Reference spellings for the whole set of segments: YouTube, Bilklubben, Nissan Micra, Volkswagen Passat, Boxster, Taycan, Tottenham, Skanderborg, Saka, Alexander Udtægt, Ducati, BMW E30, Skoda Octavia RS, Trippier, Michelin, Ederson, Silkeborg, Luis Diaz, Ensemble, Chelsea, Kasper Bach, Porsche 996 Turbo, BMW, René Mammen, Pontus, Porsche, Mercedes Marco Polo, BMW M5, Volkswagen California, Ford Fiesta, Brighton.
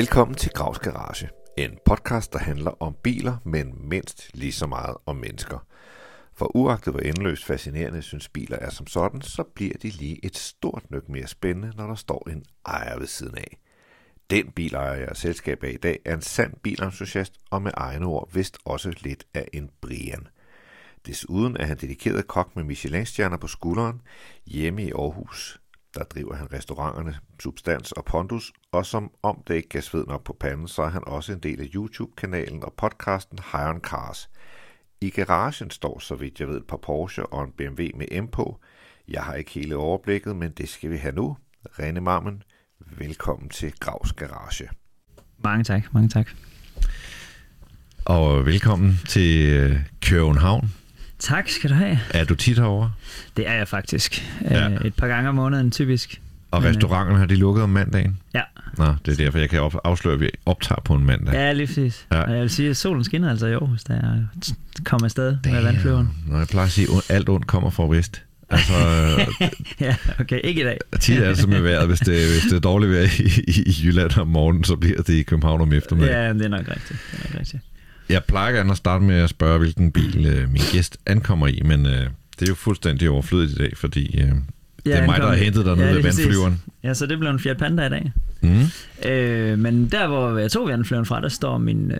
Velkommen til Graus Garage, en podcast, der handler om biler, men mindst lige så meget om mennesker. For uagtet hvor endeløst fascinerende synes biler er som sådan, så bliver de lige et stort nøk mere spændende, når der står en ejer ved siden af. Den bilejer, jeg er selskab af i dag, er en sand bilentusiast og med egne ord vist også lidt af en Brian. Desuden er han dedikeret kok med Michelin-stjerner på skulderen hjemme i Aarhus. Der driver han restauranterne Substance og Pontus, og som om det ikke kan sveden op på panden, så er han også en del af YouTube-kanalen og podcasten High on Cars. I garagen står, så vidt jeg ved, et par Porsche og en BMW med M på. Jeg har ikke hele overblikket, men det skal vi have nu. René Mammen, velkommen til Graus Garage. Mange tak, mange tak. Og velkommen til København. Tak skal du have. Er du tit herovre? Det er jeg faktisk. Ja. Et par gange om måneden typisk. Og restauranterne, har de lukket om mandagen? Ja. Nå, det er derfor, jeg kan afsløre, at vi optager på en mandag. Ja, lige præcis. Ja. Og jeg vil sige, at solen skinner altså i Aarhus, da jeg kom afsted med vandflyveren. Nå, jeg plejer at sige, at alt ondt kommer fra vest. Altså, ja, okay, ikke i dag. Tid er altså med vejret, hvis det er dårligt vejr i Jylland om morgenen, så bliver det i København om eftermiddag. Ja, det er nok rigtigt. Det er nok rigtigt. Jeg plejer gerne at starte med at spørge, hvilken bil min gæst ankommer i, men det er jo fuldstændig overflødigt i dag, fordi det er mig, der har hentet dig nede ved vandflyveren. Ja, så det blev en Fiat Panda i dag. Mm. Men der, hvor jeg tog vandflyveren fra, der står min...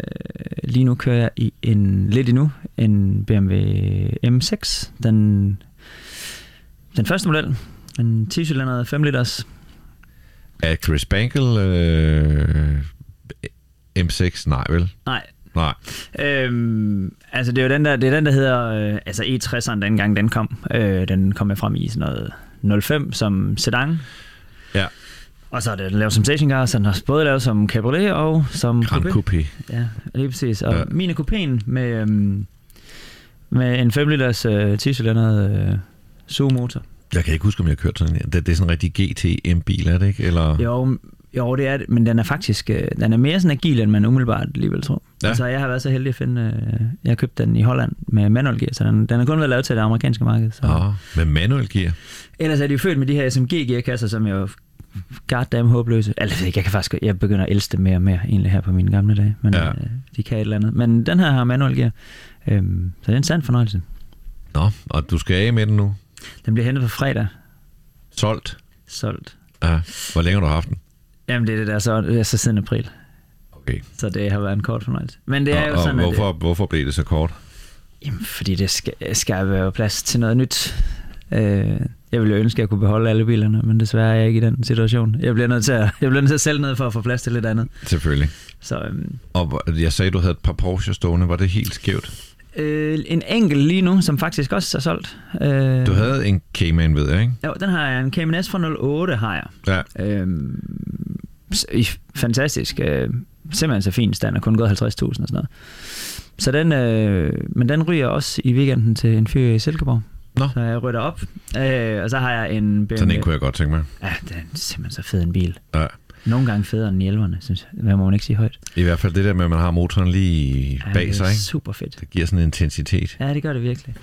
lige nu kører jeg i en BMW M6, den første model, en 10-cylindret 5 liters. Er Chris Bangle M6? Nej, vel? Nej. Altså det er jo den der hedder altså E30'eren dengang den kom. Den kom jeg frem i sådan noget 05 som sedan. Ja. Og så er det lavet som stationcar, så den har både lavet som cabriolet og som Grand Coupé. Ja, lige præcis. Og mine coupéen med en 5 liters 10-cylindret sugemotor. Jeg kan ikke huske, om jeg har kørt sådan en. Det er sådan en rigtig GTM-bil, er det ikke? Eller... Jo, det er det, men den er faktisk mere sådan agil, end man umiddelbart alligevel tror. Ja. Altså, jeg har været så heldig at finde... jeg købte den i Holland med manual gear, så den har kun været lavet til det amerikanske marked. Så. Med manual gear? Ellers er de jo født med de her SMG-gearkasser, som jo goddamn håbløse. Altså, jeg begynder at elske mere og mere egentlig her på mine gamle dage, men de kan et eller andet. Men den her har manual gear, så det er en sand fornøjelse. Nå, og du skal af med den nu? Den bliver hentet på fredag. Solgt. Ja, hvor længe har du haft den? Jamen det er det der, så det er så siden april. Okay. Så det har været en kort fornøjelse. Men det er jo sådan, hvorfor blev det så kort? Jamen fordi det skal være plads til noget nyt. Jeg ville jo ønske, at jeg kunne beholde alle bilerne, men desværre er jeg ikke i den situation. Jeg bliver nødt til at sælge noget for at få plads til lidt andet. Selvfølgelig. Så, og jeg sagde, du havde et par Porsche stående. Var det helt skævt? En enkelt lige nu, som faktisk også er solgt. Du havde en Cayman, ved jeg, ikke? Jo, den har jeg. En Cayman S fra 08 har jeg. Ja. Fantastisk. Simpelthen så fin stand, og kun gået 50.000 og sådan noget. Så den, men den ryger også i weekenden til en fyr i Silkeborg. Nå. Så jeg rytter op, og så har jeg en BMW. Sådan en kunne jeg godt tænke mig. Ja, det er simpelthen så fed en bil. Ja. Nogle gange federe end i 11'erne, synes jeg. Hvad må man ikke sige højt? I hvert fald det der med, at man har motoren lige bag sig, ikke? Super fedt. Det giver sådan en intensitet. Ja, det gør det virkelig.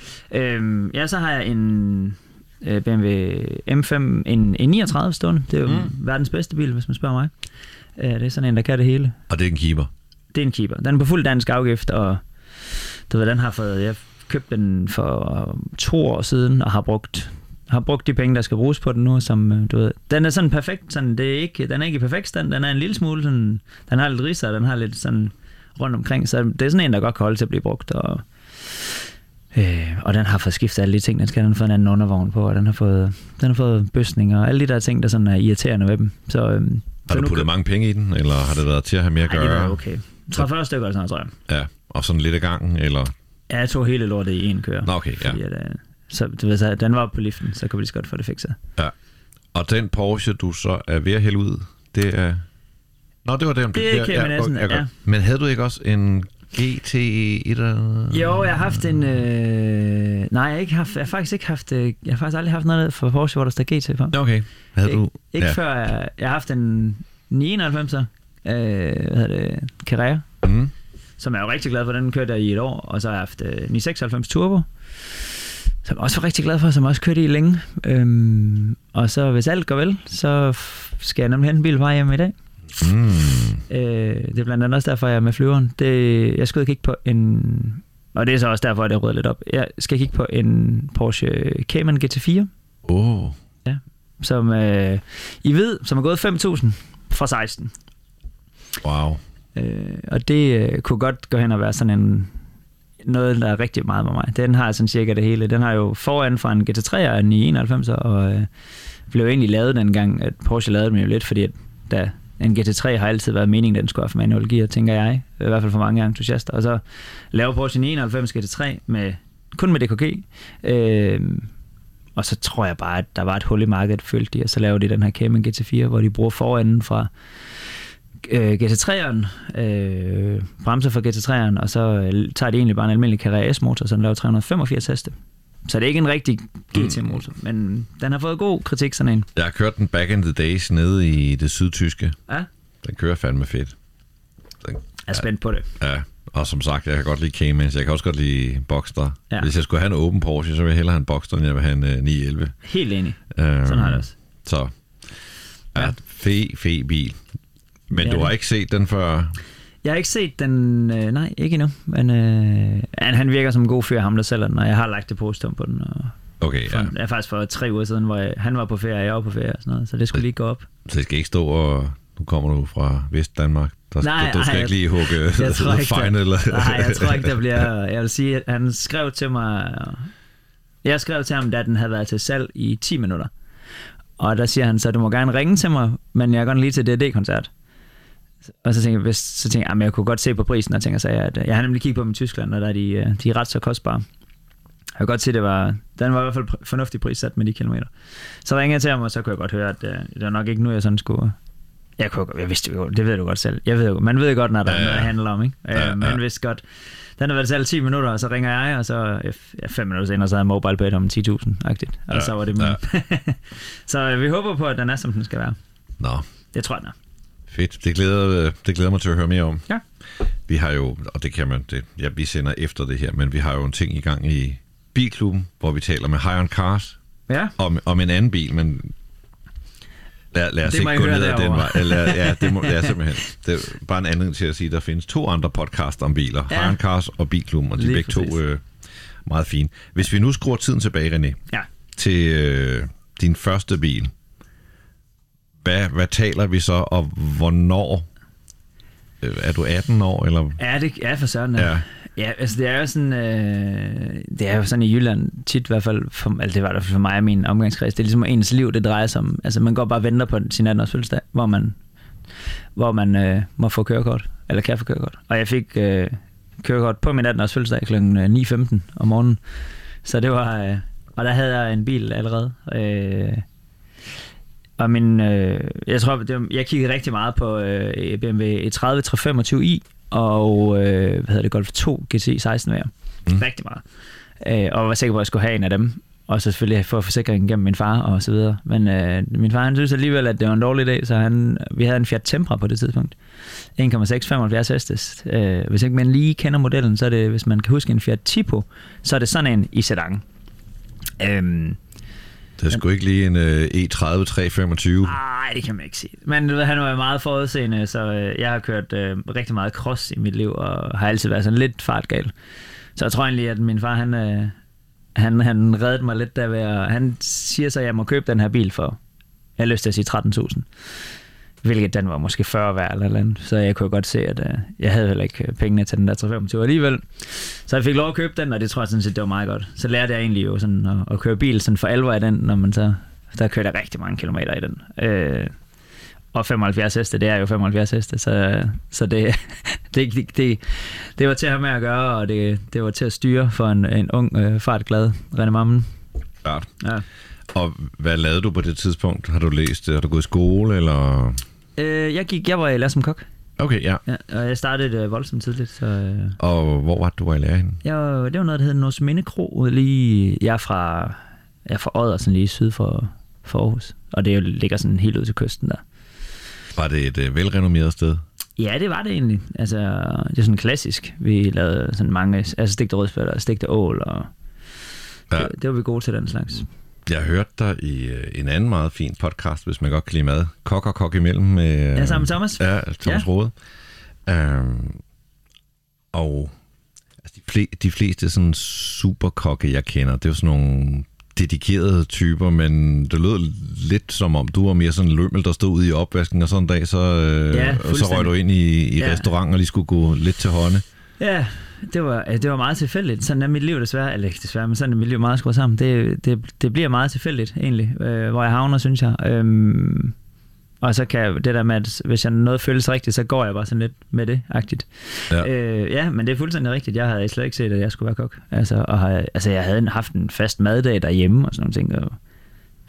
Så har jeg en BMW M5, en 39 stående. Det er jo verdens bedste bil, hvis man spørger mig. Det er sådan en, der kan det hele. Og det er en keeper? Det er en keeper. Den er på fuld dansk afgift, og du ved, den har fået... Jeg købte den for 2 år siden, og har brugt de penge, der skal bruges på den nu, som du ved. Den er sådan perfekt, sådan, det er ikke, den er ikke i perfekt stand, den er en lille smule, sådan, den har lidt ridser, den har lidt sådan rundt omkring, så det er sådan en, der godt kan holde til at blive brugt, og den har fået skiftet alle de ting, den har fået en anden undervogn på, og den har fået bøsninger, og alle de der ting, der sådan er irriterende ved dem. Så har du puttet mange penge i den, eller har det været til at have mere at gøre? Nej, det var okay. 43 stykker eller sådan noget, tror jeg. Ja, og sådan lidt af gangen, eller? Ja, jeg tog hele lortet i en kører. Nå, okay, ja. Fordi, så du ved, så den var på liften, så kunne vi lige så godt få det fikset. Ja. Og den Porsche, du så er ved at hælde ud, det er... Nå, det var den. Det er Cayman S'en, ja. Men havde du ikke også en GT1? Jo, jeg har haft en... Nej, jeg har faktisk aldrig haft noget for Porsche, hvor der stod GT på. Okay. Havde du... Ikke før jeg har haft en 991'er, Carrera, som jeg er jo rigtig glad for. Den kørte jeg i et år, og så har jeg haft 996 Turbo, som jeg også var rigtig glad for, som jeg også kørte i længe. Og så hvis alt går vel, så skal jeg nemlig hente en bil bare hjem i dag. Det er blandt andet også derfor, jeg er med flyveren. Jeg skal kigge på en... Og det er så også derfor, at jeg rydder lidt op. Jeg skal kigge på en Porsche Cayman GT4. Oh. Ja, som I ved, som er gået 5.000 fra 16. Wow. Og det kunne godt gå hen og være sådan en... Noget, der er rigtig meget med mig. Den har sådan cirka det hele. Den har jo foran fra en GT3 og en 991, og blev egentlig lavet dengang, at Porsche lavede dem jo lidt, fordi at da en GT3 har altid været meningen, den skulle have for manuel gear, tænker jeg. I hvert fald for mange entusiaster. Og så laver Porsche 991 GT3 med, kun med DKG. Og så tror jeg bare, at der var et hul i markedet, følte de, og så laver de den her Cayman GT4, hvor de bruger foran fra GT3'eren, bremser for GT3'eren, og så tager det egentlig bare en almindelig Carrera S-motor, så den laver 385 heste. Så det er ikke en rigtig GT-motor, men den har fået god kritik, sådan en. Jeg har kørt den back in the days nede i det sydtyske. Ja. Den kører fandme fedt. Den, jeg er spændt på det. Ja, og som sagt, jeg kan godt lide Caymans, jeg kan også godt lide Boxster. Ja. Hvis jeg skulle have en åben Porsche, så ville jeg hellere have en Boxster, end jeg vil have en 911. Helt enig. Sådan har det også. Så, ja. Fed bil. Men ja, du har ikke set den før? Jeg har ikke set den, nej, ikke endnu. Men han virker som en god fyr, ham der sælger den, og jeg har lagt det postum på den. Og okay, ja. Jeg faktisk for 3 uger siden, hvor han var på ferie, og jeg var på ferie og sådan noget, så det skulle lige gå op. Så det skal ikke stå, og nu kommer du fra Vestdanmark. Du skal ikke lige hugge final. Nej, jeg tror ikke, der bliver... Jeg vil sige, at han skrev til mig... Jeg skrev til ham, da den havde været til salg i 10 minutter. Og der siger han så, du må gerne ringe til mig, men jeg går lige til DD-koncert. Og så tænker jeg, at jeg kunne godt se på prisen, og tænker så, at jeg har nemlig kigget på dem i Tyskland, og der er de er ret så kostbare. Jeg kan godt se, at den var i hvert fald fornuftig pris sat med de kilometer. Så ringede jeg til ham, og så kunne jeg godt høre, at det var nok ikke nu, jeg sådan skulle... Jeg vidste jo, det ved du godt selv. Man ved godt, når der er noget, der handler om, ikke? Man vidste godt. Den har været selv 10 minutter, og så ringer jeg, og så 5 minutter senere, så havde jeg mobile pay om 10.000-agtigt. Og så var det min. Så vi håber på, at den er, som den skal være. Nå. Det tror jeg, den er. Fedt. Det glæder mig til at høre mere om. Ja. Vi har jo, og det kan man, vi sender efter det her, men vi har jo en ting i gang i Bilklubben, hvor vi taler med High on Cars om en anden bil, men lad os ikke gå ned ad den vej. Det er simpelthen. Det er bare en anledning til at sige, at der findes 2 andre podcasts om biler. Ja. High on Cars og Bilklubben, og de er begge to meget fine. Hvis vi nu skruer tiden tilbage, René, til din første bil, hvad taler vi så, og hvornår? Er du 18 år, eller? Ja, det er for sådan. Ja. Ja, altså det er jo sådan, i Jylland tit i hvert fald, det var det for mig og min omgangskreds, det er ligesom ens liv, det drejer sig om. Altså man går bare og venter på sin 18-års fødselsdag, hvor man må få kørekort, eller kan få kørekort. Og jeg fik kørekort på min 18-års fødselsdag kl. 9:15 om morgenen. Så det var, og der havde jeg en bil allerede. Og jeg tror, jeg kiggede rigtig meget på BMW E30 325i og Golf 2 GTI 16 vejr. Rigtig meget. Og var sikker på, at jeg skulle have en af dem. Og så selvfølgelig få forsikringen gennem min far og så videre. Men min far, han synes alligevel, at det var en dårlig dag, så vi havde en Fiat Tempra på det tidspunkt. 1,675 hestes. Hvis ikke man lige kender modellen, så er det, hvis man kan huske en Fiat Tipo, så er det sådan en i sedan. Det skulle ikke lige en E30 325. Nej, det kan man ikke se. Men han var jo meget forudseende, så jeg har kørt rigtig meget cross i mit liv, og har altid været sådan lidt fartgal. Så jeg tror egentlig, at min far, han reddede mig lidt der ved at... Han siger så, at jeg må købe den her bil for... Jeg har lyst til at sige 13.000. Hvilket den var måske 40 værd eller andet. Så jeg kunne godt se, at jeg havde heller ikke pengene til den der 325 alligevel. Så jeg fik lov at købe den, og det tror jeg sådan set, det var meget godt. Så lærte jeg egentlig jo sådan at køre bil sådan for alvor i den, når man så... Der kørte jeg rigtig mange kilometer i den. Og 75 heste, det er jo 75 heste, så det var til at have med at gøre, og det var til at styre for en ung, fartglad René Mammen. Ja. Ja. Og hvad lavede du på det tidspunkt? Har du læst? Har du gået i skole, eller? Jeg var i lærer som kok. Okay, ja. Og jeg startede voldsomt tidligt. Så, Og hvor var du var i lærer henne? Det var noget, der hed Norsminde Kro. Jeg er fra Odder, sådan lige syd for Aarhus. Og det ligger sådan helt ud til kysten der. Var det et velrenommeret sted? Ja, det var det egentlig. Altså, det er sådan klassisk. Vi lavede sådan mange, altså stegte rødspætter, stegte ål, og det var vi gode til den slags. Jeg hørte dig i en anden meget fin podcast, hvis man godt kan lide mad. Kok og kok imellem med... Ja, sammen med Thomas. Ja, Thomas ja. Rode. Og altså, de fleste sådan superkokke, jeg kender, det er jo sådan nogle dedikerede typer, men det lød lidt som om, du var mere sådan en lømmel, der stod ude i opvasken, og sådan en dag, så røg du ind i restauranten, og lige skulle gå lidt til hånden. Ja, det var meget tilfældigt. Sådan er mit liv desværre, eller ikke desværre, men sådan er mit liv meget skruet sammen. Det bliver meget tilfældigt egentlig, hvor jeg havner, synes jeg. Og så kan det der med, at hvis jeg noget føles rigtigt, så går jeg bare sådan lidt med det-agtigt. Ja. Ja, men det er fuldstændig rigtigt. Jeg havde slet ikke set, at jeg skulle være kok. Altså, jeg havde haft en fast maddag derhjemme og sådan nogle ting,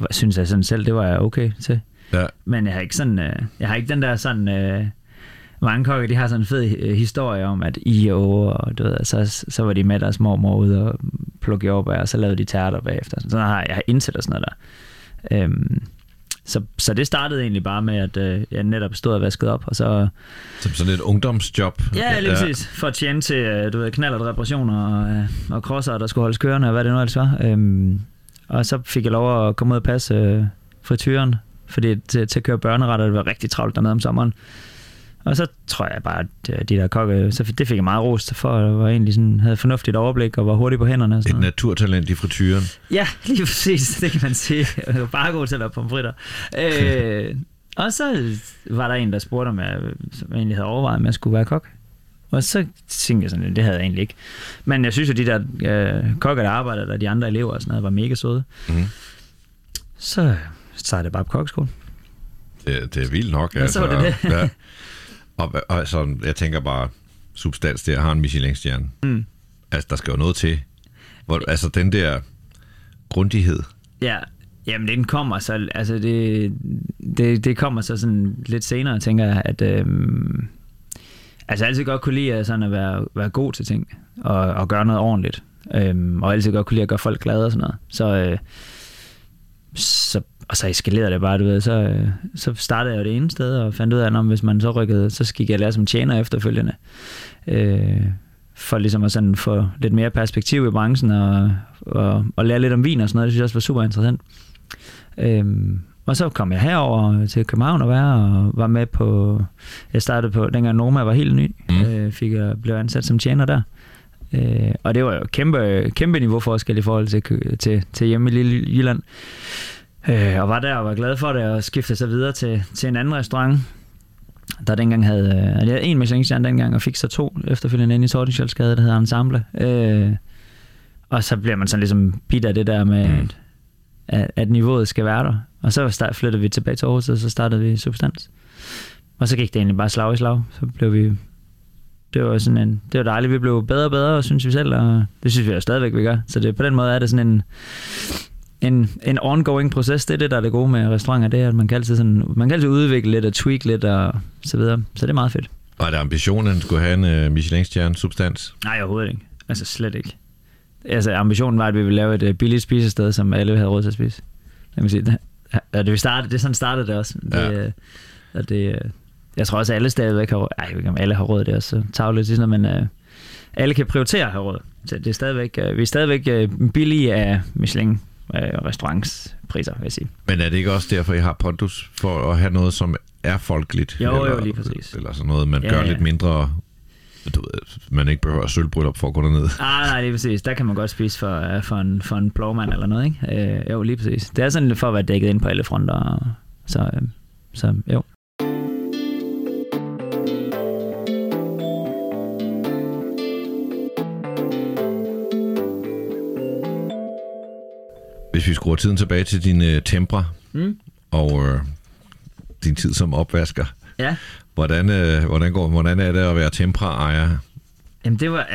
og synes jeg sådan selv, det var jeg okay til. Ja. Men jeg har ikke sådan, jeg har ikke den der sådan... Mange kokker, de har sådan en fed historie om, at og du ved, så var de med deres mormor ude og plukke jordbær, og så lavede de tærter bagefter. Sådan har jeg indsat og sådan noget der. Så det startede egentlig bare med, at jeg netop stod og vaskede op, og så... Som sådan et ungdomsjob. Ja, lige præcis. For at tjene til, du ved, knaldret reparationer og krosser, der skulle holdes kørende, og hvad det nu ellers var. Og så fik jeg lov at komme ud og passe frityren, fordi til at køre børneretter, det var rigtig travlt dernede om sommeren. Og så tror jeg bare, at de der kokke, det fik jeg meget rost for, at jeg egentlig sådan, havde fornuftigt overblik og var hurtig på hænderne. Og sådan et naturtalent i frityren. Ja, lige præcis, det kan man sige. Jeg var bare god til at lave pomfritter. Og så var der en, der spurgte, om jeg egentlig havde overvejet, om jeg skulle være kok. Og så tænkte jeg sådan, det havde jeg egentlig ikke. Men jeg synes jo, de der kokker, der arbejdede, og de andre elever og sådan noget, var mega søde. Mm. Så startede jeg bare på kokkeskolen. Det er vildt nok. Altså, så var det det. Ja. Og altså, jeg tænker bare, Substance der har en Michelin-stjerne. Mm. Altså, der skal jo noget til. Altså, den der grundighed. Ja, jamen den kommer så, altså det kommer så sådan lidt senere, tænker jeg, at altså altid godt kunne lide sådan at være god til ting, og gøre noget ordentligt. Og altid godt kunne lide at gøre folk glade og sådan noget. Så eskalerede det bare, du ved, så startede jeg jo det ene sted, og fandt ud af, at hvis man så rykkede, så gik jeg lære som tjener efterfølgende, for ligesom at sådan få lidt mere perspektiv i branchen, og lære lidt om vin og sådan noget, det synes jeg også var super interessant. Og så kom jeg herover til København og var med på, jeg startede på, dengang Noma var helt ny, blev ansat som tjener der. Og det var jo kæmpe niveauforskel i forhold til hjemme i lille Jylland. Og var der og var glad for det, og skiftede så videre til en anden restaurant, der dengang havde en Michelin-stjerne dengang, og fik så 2 efterfølgende inde i Tordenskjoldsgade, der hedder Ensemble. Og så bliver man sådan ligesom bidt af det der med, at niveauet skal være der. Og så flyttede vi tilbage til Aarhus, og så startede vi Substance. Og så gik det egentlig bare slag i slag. Så blev vi... Det var dejligt, vi blev bedre og bedre, synes vi selv, og det synes vi jo stadigvæk, vi gør. Så det, på den måde er det sådan en ongoing proces. Det er det, der er det gode med restauranter, det er, at man kan altid udvikle lidt og tweak lidt og så videre. Så det er meget fedt. Og er det ambitionen, at skulle have en Michelin-stjerne Substance? Nej, overhovedet ikke. Altså slet ikke. Altså ambitionen var, at vi ville lave et billigt spisested, som alle havde råd til at spise. Lad mig sige det. Og sådan startede det også. Jeg tror også, at alle stadigvæk har råd. Ej, jeg ved ikke, om alle har råd, det er også tavligt, men alle kan prioritere at have råd. Så det er stadigvæk, vi er stadigvæk billige af Michelin restaurantspriser, vil jeg sige. Men er det ikke også derfor, I har Pontus? For at have noget, som er folkeligt? Jo, lige præcis. Eller sådan noget, man gør lidt mindre... Du ved, man ikke behøver sølvbryllup for at gå derned. Nej, lige præcis. Der kan man godt spise for en blåmand eller noget, ikke? Jo, lige præcis. Det er sådan for at være dækket ind på alle fronter. Så jo. Hvis vi skruer tiden tilbage til din Tempra og din tid som opvasker, ja. Hvordan er det at være Tempra-ejer? Jamen det var,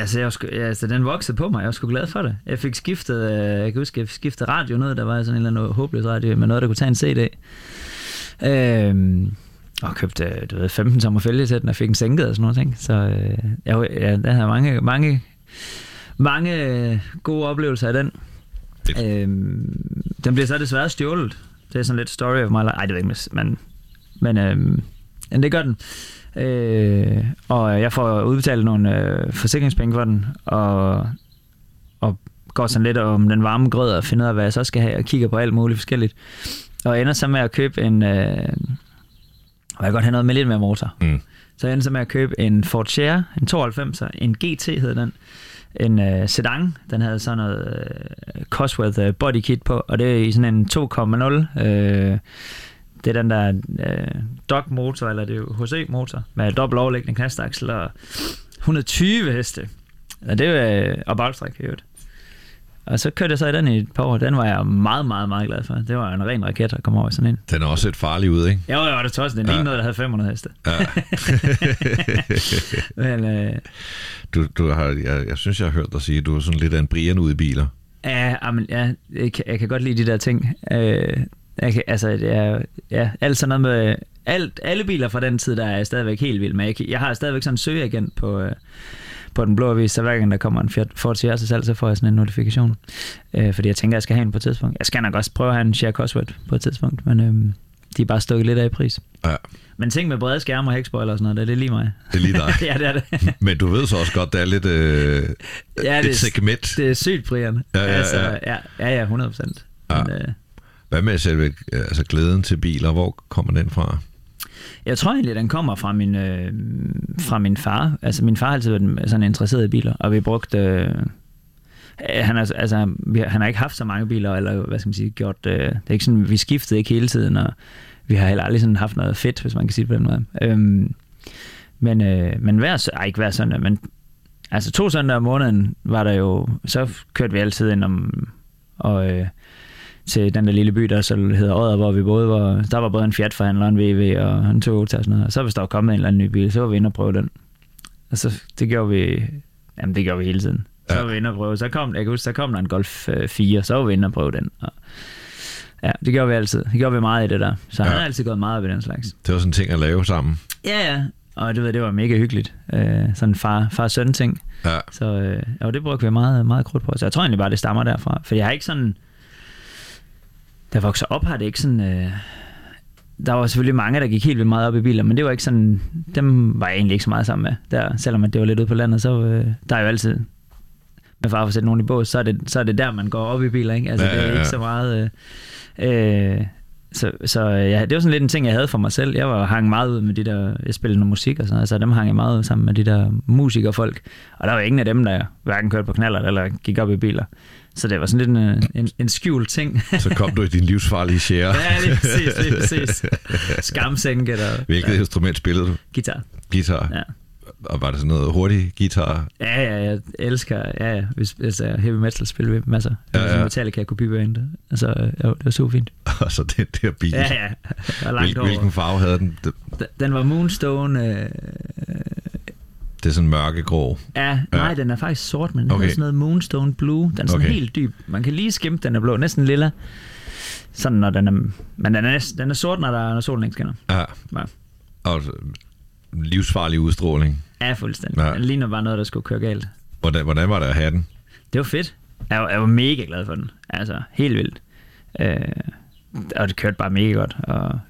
den voksede på mig, jeg var sgu glad for det. Jeg fik skiftet, jeg kan huske, radio noget, der var sådan en eller anden håbløs radio, med noget, der kunne tage en CD. Og købte, 15 tommer fælgesætten, og fik en sænket og sådan noget ting. Så der havde mange gode oplevelser af den. Den bliver så desværre stjålet. Det er sådan lidt story of my life. Ej, det ved ikke, men det gør den. Og jeg får udbetalt nogle forsikringspenge for den, og går sådan lidt om den varme grød og finder ud af, hvad jeg så skal have, og kigger på alt muligt forskelligt. Og ender så med at købe en... og jeg kan godt have noget med lidt mere motor. Mm. Så jeg endte så med at købe en Ford Sierra, en 92'er, en GT hed den, en sedan, den havde sådan noget Cosworth body kit på, og det er i sådan en 2,0, det er den der dog-motor, eller det er HC-motor, med dobbelt overlæggende kastaksel og 120 heste, og det er og bagstræk i øvrigt. Og så kørte jeg så i den i et par år. Den var jeg meget, meget, meget glad for. Det var en ren raket at komme over i sådan en. Den er også et farligt ud, ikke? Jo, jo, det tror jeg. Den lignede noget, der havde 500 heste. Ja. Men, jeg synes, jeg har hørt dig sige, at du er sådan lidt af en Brian ude i biler. Ja, men, ja jeg kan godt lide de der ting. Alt sådan noget med... Alle biler fra den tid, der er stadigvæk helt vildt med. Jeg har stadigvæk sådan en søgeagent på den blå avis, så hver gang der kommer en Ford Sierra til salg, så får jeg sådan en notifikation. Fordi jeg tænker, jeg skal have en på et tidspunkt. Jeg skal nok også prøve at have en Sierra Cosworth på et tidspunkt, men de er bare stukket lidt af i pris. Ja. Men ting med brede skærme og hækspoiler og sådan noget, det er lige mig. Det er lige dig. Ja, det er det. Men du ved så også godt, det er lidt ja, et segment. Det er sygt, Brian. Ja, ja, ja. Altså, ja 100%. Ja. Men, hvad med selve altså glæden til biler? Hvor kommer den fra? Jeg tror egentlig, den kommer fra min far. Altså min far har altid været sådan interesseret i biler, og vi brugte... han har ikke haft så mange biler, eller hvad skal man sige, gjort... det er ikke sådan, vi skiftede ikke hele tiden, og vi har heller aldrig sådan haft noget fedt, hvis man kan sige det på den måde. Men ikke hver søndag, men... Altså 2 søndage om måneden var der jo... Så kørte vi altid ind om... til den der lille by, der så hedder Odder, hvor vi boede, hvor der var både en Fiat-forhandler, en VW og en Toyota og sådan noget. Og så hvis der var kommet en eller anden ny bil, så var vi inde og prøve den. Og så det gjorde vi hele tiden. Så var vi inde og prøve. Så kom der en Golf 4, så var vi inde og prøve den. Og ja, det gjorde vi altid. Det gjorde vi meget i det der. Så han har altid gået meget op i den slags. Det var sådan en ting at lave sammen. Ja. Og du ved, det var mega hyggeligt. Sådan far-søn ting. Ja. Så det brugte vi meget, meget krudt på. Så jeg tror egentlig bare, det stammer derfra. For jeg har ikke sådan... Der vokser op, har det ikke sådan... der var selvfølgelig mange, der gik helt vildt meget op i biler, men det var ikke sådan... Dem var jeg egentlig ikke så meget sammen med. Der, selvom det var lidt ude på landet, så... der er jo altid... Med far for at sætte nogen i bås, så er det der, man går op i biler, ikke? Altså, det er ikke så meget... det var sådan lidt en ting, jeg havde for mig selv. Jeg hang meget ud med de der... Jeg spillede noget musik og sådan noget, så dem hang jeg meget ud sammen med de der musikerfolk. Og der var ingen af dem, der hverken kørte på knallert eller gik op i biler. Så det var sådan lidt en skjult ting. Så kom du i din livsfarlige sjære. Ja, lige præcis. Skamsænket. Hvilket instrument spillede du? Guitar. Ja. Og var det sådan noget hurtigt guitar? Ja, jeg elsker. Ja. Altså, heavy metal spillede vi masser. Ja. Metallica kunne bygge ind. Altså, det var super fint. Og så den der bil. Ja. Hvilken farve havde den? Den var Moonstone... Det er sådan mørkegrå. Ja, nej, den er faktisk sort, men den er sådan noget Moonstone Blue. Den er sådan helt dyb. Man kan lige skimte, den er blå. Næsten lilla. Sådan, når den er... Men den er sort, når solen ikke skinner. Ja. Og livsfarlig udstråling. Ja, fuldstændig. Ja. Den ligner bare noget, der skulle køre galt. Hvordan var det at have den? Det var fedt. Jeg var mega glad for den. Altså, helt vildt. Og det kørte bare mega godt.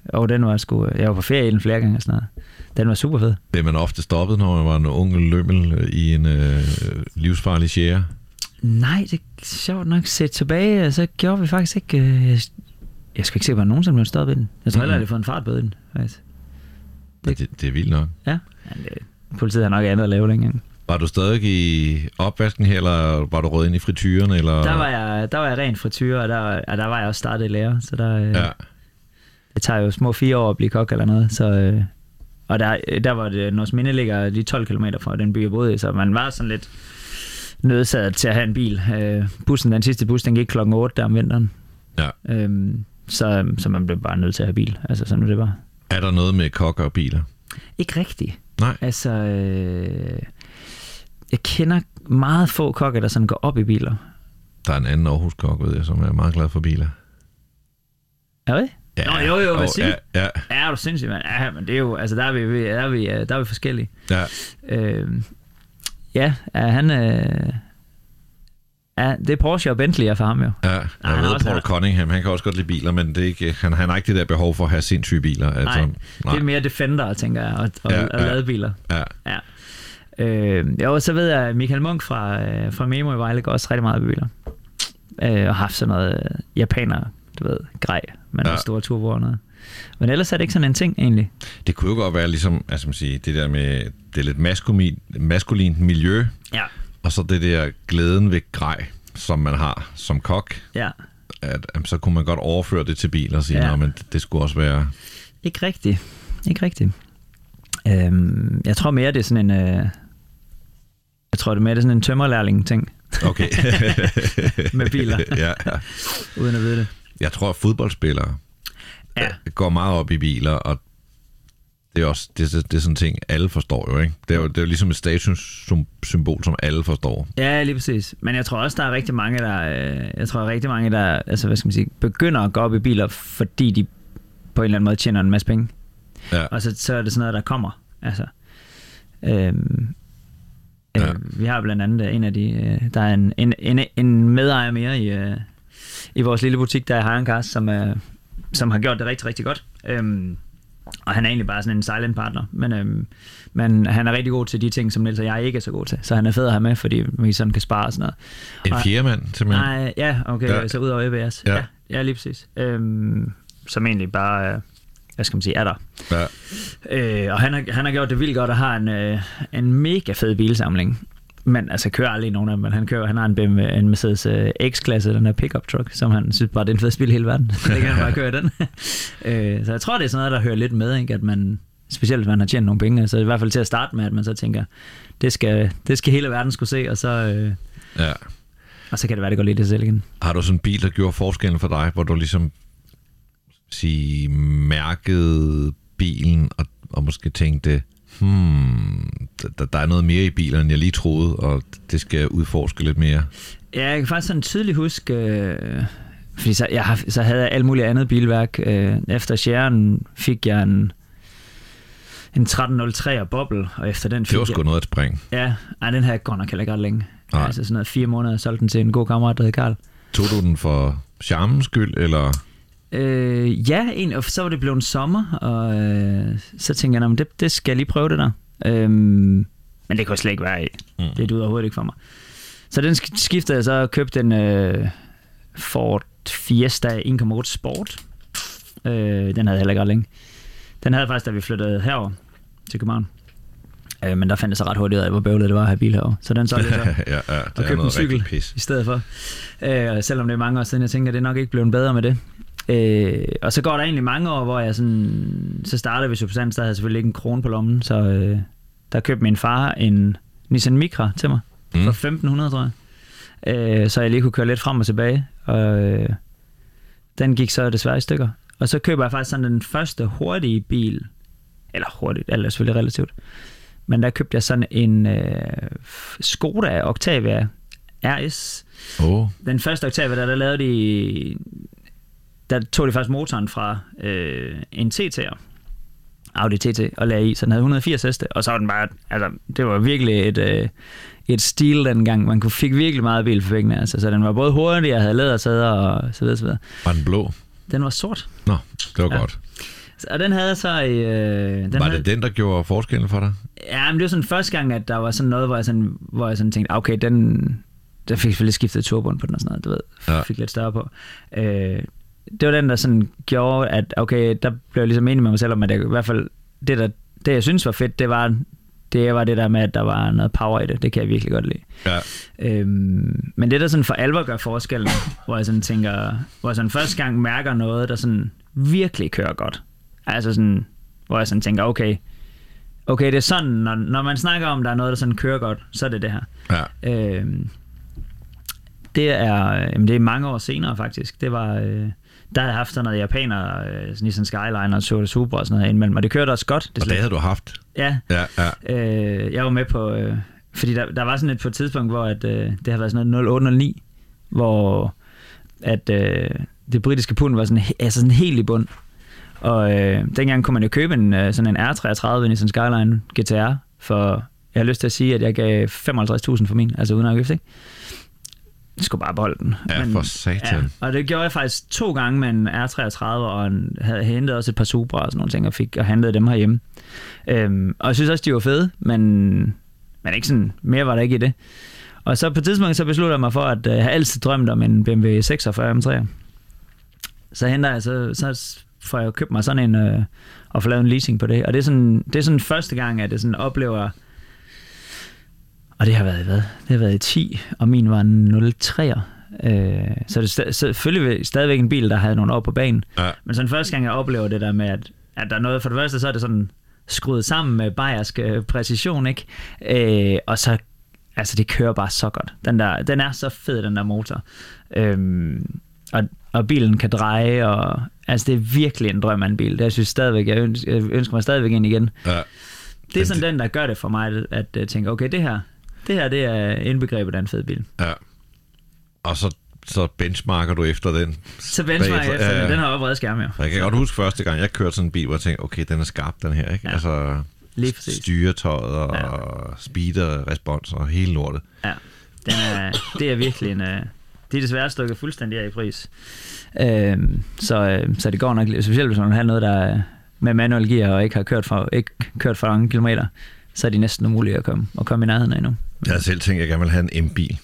Og den var sgu... Jeg var på ferie i den flere gange og sådan noget. Den var super fed. Det man ofte stoppede, når man var en ung lømmel i en livsfarlig sjære? Nej, det er sjovt nok. Set tilbage, så gjorde vi faktisk ikke... jeg skal ikke se, at man nogensinde blev stoppet i den. Jeg tror heller, at det får en fartbøde i den, faktisk. Det er vildt nok. Ja, men politiet har nok andet at lave dengang. Var du stadig i opvasken her, eller var du rød ind i frityren? Eller? Der var jeg ren frityre, og der var jeg også startet i lærer. Så der, det tager jo små 4 år at blive kok eller noget, så... Og der var det, Norsminde ligger lige 12 km fra den by, jeg boede i, så man var sådan lidt nødsaget til at have en bil. Bussen, den sidste bus, den gik klokken 8 der om vinteren. Ja. Så man blev bare nødt til at have bil. Altså sådan var det bare. Er der noget med kokker og biler? Ikke rigtigt. Nej. Altså, jeg kender meget få kokker, der sådan går op i biler. Der er en anden Aarhus-kok, ved jeg, som er meget glad for biler. Er det? Ja. Nå, jo, hvad siger du? Ja, du sindssygt, mand. Ja, men det er jo, altså, der er vi forskellige. Ja. Han... Ja, det er Porsche og Bentley, jeg for ham jo. Ja, jeg ved Paul Cunningham, han kan også godt lide biler, men det er ikke, han har ikke det der behov for at have sindssyge biler. Altså, nej, det er mere Defender, tænker jeg, og ladebiler. Ja. Jo, så ved jeg, Michael Munk fra Memo i Vejle går også rigtig meget af biler. og haft sådan noget japanere, du ved, grej med nogle store turboer og noget. Men ellers er det ikke sådan en ting egentlig. Det kunne jo godt være ligesom, altså man siger, det der med det lidt maskulint miljø, ja. Og så det der glæden ved grej, som man har som kok, ja. At så kunne man godt overføre det til biler og sige, ja. Nå, men det skulle også være... Ikke rigtigt. Jeg tror mere, det er sådan en... Jeg tror, det mere er sådan en tømmerlærling-ting. Okay. Med biler. Ja. Uden at vide det. Jeg tror, at fodboldspillere går meget op i biler, og det er også det er sådan en ting, alle forstår jo, ikke? Det er jo ligesom et statussymbol, som alle forstår. Ja, lige præcis. Men jeg tror også, der er rigtig mange, der altså, hvad skal man sige, begynder at gå op i biler, fordi de på en eller anden måde tjener en masse penge. Ja. Og så er det sådan noget, der kommer. Altså... Ja. Vi har blandt andet en af de... der er en medejer mere i vores lille butik, der er High on Cars, som har gjort det rigtig, rigtig godt. Og han er egentlig bare sådan en silent partner. Men han er rigtig god til de ting, som Niels og jeg ikke er så god til. Så han er fed at have med, fordi vi sådan kan spare og sådan noget. En firemand, simpelthen? Nej, ja, okay. Ja. Så ud over EBS. Ja. Ja, lige præcis. Som egentlig bare... hvad skal man sige, er der. Ja. Og han har gjort det vildt godt, og har en mega fed bilsamling. Men altså, kører aldrig nogen af dem, men han har en BMW, en Mercedes X-klasse, den her pickup truck, som han synes bare, det er en fed bil hele verden. Det kan han bare køre den. Så jeg tror, det er sådan noget, der hører lidt med, ikke? At man, specielt hvis man har tjent nogle penge, så i hvert fald til at starte med, at man så tænker, det skal hele verden skulle se, og så... Og så kan det være, det går lidt til selv igen. Har du sådan en bil, der gjorde forskellen for dig, hvor du ligesom... sige, mærkede bilen og måske tænkte, der er noget mere i bilen, end jeg lige troede, og det skal udforske lidt mere? Ja, jeg kan faktisk sådan tydeligt huske, fordi så havde jeg alt muligt andet bilværk. Efter Sierra'en fik jeg en 1303'er boble, og efter den fik jeg... Det var sgu noget at springe. Ja, den her godt nok heller ikke ret længe. Nej. Altså sådan noget 4 måneder, solgte den til en god kammerat, der hed Karl. Tog du den for charmens skyld, eller... og så var det blevet en sommer, og så tænkte jeg, det skal jeg lige prøve det der. Men det kunne slet ikke være i. Det er overhovedet ikke for mig. Så den skiftede jeg så og købte en Ford Fiesta 1,8 Sport. Den havde jeg heller ikke ret længe. Den havde jeg faktisk, da vi flyttede herover til København. Men der fandt jeg så ret hurtigt ud af, hvor bøvlet det var at have bil herovre. Så den solgte jeg så og købte en cykel i stedet for. Selvom det er mange år siden, jeg tænker, det er nok ikke blevet bedre med det. Og så går der egentlig mange år, hvor jeg sådan... Så startede vi Substance, der havde selvfølgelig ikke en krone på lommen, så der købte min far en Nissan Micra til mig for 1.500, tror jeg. Så jeg lige kunne køre lidt frem og tilbage, og den gik så desværre i stykker. Og så køber jeg faktisk sådan den første hurtige bil, eller hurtigt, alt er selvfølgelig relativt, men der købte jeg sådan en Skoda Octavia RS. Den første Octavia, der lavede de... Der tog de faktisk motoren fra en TT'er, Audi TT, og lagde i, så den havde 180 heste, og så var den bare, altså, det var virkelig et stil dengang. Man fik virkelig meget bil for pengene, altså, så den var både hurtig, jeg havde lædersæder og så videre, så videre. Var den blå? Den var sort. Nå, det var godt. Og den havde så... den, der gjorde forskellen for dig? Ja, men det var sådan første gang, at der var sådan noget, hvor jeg sådan tænkte, okay, der fik selvfølgelig skiftet turbund på den og sådan noget, du ved. Ja. Fik lidt større på. Det var den, der sådan gjorde, at okay, der blev jeg ligesom enig med mig selv om, at jeg, i hvert fald det jeg synes var fedt, det var det der med, at der var noget power i det. Det kan jeg virkelig godt lide. Ja. Men det, der sådan for alvor gør forskellen, hvor jeg sådan tænker, hvor jeg sådan første gang mærker noget, der sådan virkelig kører godt. Altså sådan, hvor jeg sådan tænker, okay, det er sådan, når man snakker om, der er noget, der sådan kører godt, så er det her. Ja. Det er mange år senere faktisk. Det var... Der havde jeg haft sådan noget japaner, Nissan Skyline og Skoda Super og sådan noget indimellem, og det kørte også godt. Og det havde du haft? Ja. Jeg var med på, fordi der var sådan et på et tidspunkt, hvor at, det havde været sådan noget 0809, hvor at, det britiske pund var sådan, altså sådan helt i bund. Og dengang kunne man jo købe sådan en R33 Nissan Skyline GT-R for, jeg har lyst til at sige, at jeg gav 55.000 for min, altså uden afgift, ikke? Jeg skulle bare bolde den. Ja, for satan. Ja, og det gjorde jeg faktisk 2 gange med en R33, og havde hentet også et par Supra og sådan nogle ting, og fik og handlede dem herhjemme. Og jeg synes også, de var fede, men ikke sådan, mere var der ikke i det. Og så på et tidspunkt så beslutter jeg mig for, at jeg har altid drømt om en BMW 640 M3. Så henter jeg, så får jeg jo købt mig sådan en, og får lavet en leasing på det. Og det er sådan første gang, at jeg sådan oplever, og det har været i hvad? Det har været i 10, og min var en 03'er. Så det er selvfølgelig stadigvæk en bil, der havde nogle år på banen. Ja. Men sådan første gang, jeg oplever det der med, at der er noget, for det første, så er det sådan skruet sammen med bayersk præcision, ikke? Og så, altså det kører bare så godt. Den er så fed, den der motor. Og bilen kan dreje, og altså det er virkelig en drøm af en bil. Det synes stadigvæk, jeg ønsker mig stadigvæk ind igen. Ja. Det er sådan den, der gør det for mig, at tænke, okay, det her det er indbegrebet af en fed bil. Ja. Og så benchmarker du efter den. Så benchmarker jeg efter den. Den har jo brede skærm, jo. Jeg kan godt huske første gang, jeg kørte sådan en bil, hvor jeg tænkte, okay, den er skarp, den her, ikke? Ja. Altså styretøjet og speeder, respons og hele lortet. Ja, det er virkelig en... Det er desværre stukket fuldstændig af i pris. Så det går nok, specielt hvis man har noget, der med manuel gear og ikke har kørt for mange kilometer, så er de næsten umulige at komme i nærheden af endnu. Jeg har selv tænkt, at jeg gerne vil have en M-bil,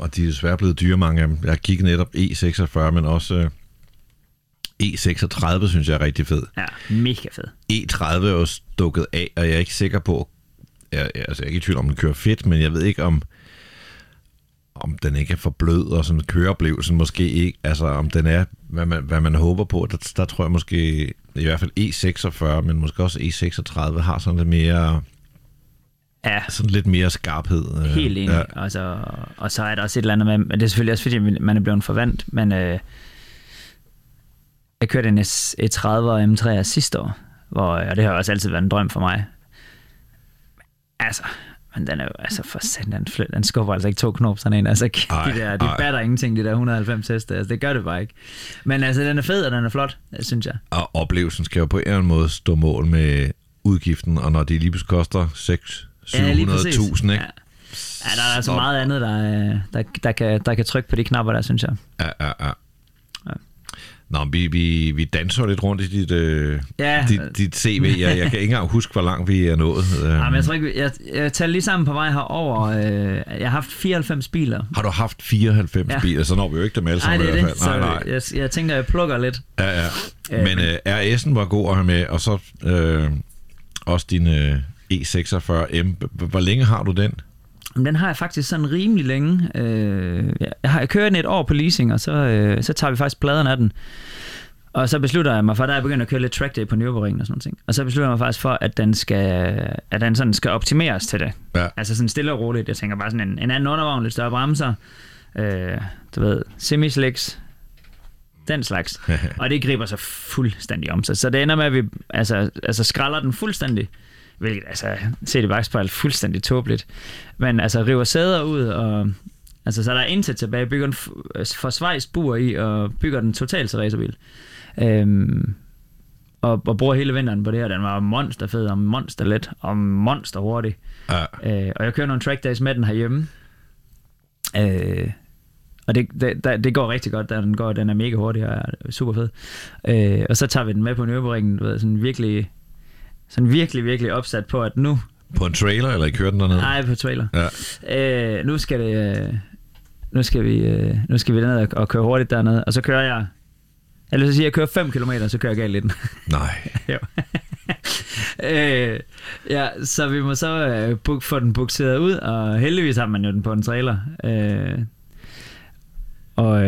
og de er desværre blevet dyre, mange af dem. Jeg har kigget netop E46, men også E36, synes jeg er rigtig fed. Ja, mega fed. E30 er jo stukket af, og jeg er ikke sikker på, jeg er ikke i tvivl om, den kører fedt, men jeg ved ikke om den ikke er for blød, og sådan køreoplevelsen måske ikke, altså om den er, hvad man håber på, der tror jeg måske, i hvert fald E46, men måske også E36, har sådan lidt mere, sådan lidt mere skarphed. Helt enig, ja. Og så er der også et eller andet med, men det er selvfølgelig også, fordi man er blevet forvandt, men jeg kørte en E30 og M3 sidste år, og det har også altid været en drøm for mig. Altså... Men den er jo altså for sandt, den skubber altså ikke to knop sådan en. Altså, de batter ingenting, de der 190 heste. Altså, det gør det bare ikke. Men altså, den er fed, og den er flot, synes jeg. Og oplevelsen skal jo på en eller anden måde stå mål med udgiften, og når det lige pludselig koster 600.000-700.000, ikke? Ja. Der er altså meget andet, der kan trykke på de knapper der, synes jeg. Ja. Nå, vi danser lidt rundt i dit CV. Jeg kan ikke engang huske, hvor langt vi er nået. Nej, men jeg tror ikke, jeg talte lige sammen på vej herover. Jeg har haft 94 biler. Har du haft 94 biler? Så når vi jo ikke dem alle sammen. Nej, det er det. Nej. Jeg tænker, jeg plukker lidt. Ja. Men RS'en var god at have med, og så også din E46M. Hvor længe har du den? Den har jeg faktisk sådan rimelig længe. Jeg kører den et år på leasing, og så tager vi faktisk pladen af den. Og så beslutter jeg mig for, da jeg begynder at køre lidt track day på Nürburgringen og sådan noget. Og så beslutter jeg mig faktisk for, at den sådan skal optimeres til det. Ja. Altså sådan stille og roligt. Jeg tænker bare sådan en anden undervogn, lidt større bremser, du ved, semislicks, den slags. Og det griber sig fuldstændig om sig. Så det ender med, at vi altså skralder den fuldstændig. Hvilket, altså, set i bagspejl, fuldstændig tåbeligt. Men altså, river sæder ud, og altså, så er der intet tilbage. Bygger en forsvejsbur i, og bygger den totalt til racerbil. Og bruger hele vinteren på det her. Den var monsterfed, og monsterlet, og monsterhurtig. Og jeg kører nogle trackdays med den herhjemme. Og det går rigtig godt, den er mega hurtig, og er super fed. Og så tager vi den med på Nürburgringen, du ved, sådan virkelig opsat på, at nu... På en trailer, eller I kører den dernede? Nej, på trailer. Ja. Nu skal vi dernede og køre hurtigt dernede, og så kører jeg... Eller så siger jeg kører 5 km, så kører jeg galt i den. Nej. Jo. Så vi må så få den bukseret ud, og heldigvis har man jo den på en trailer. Og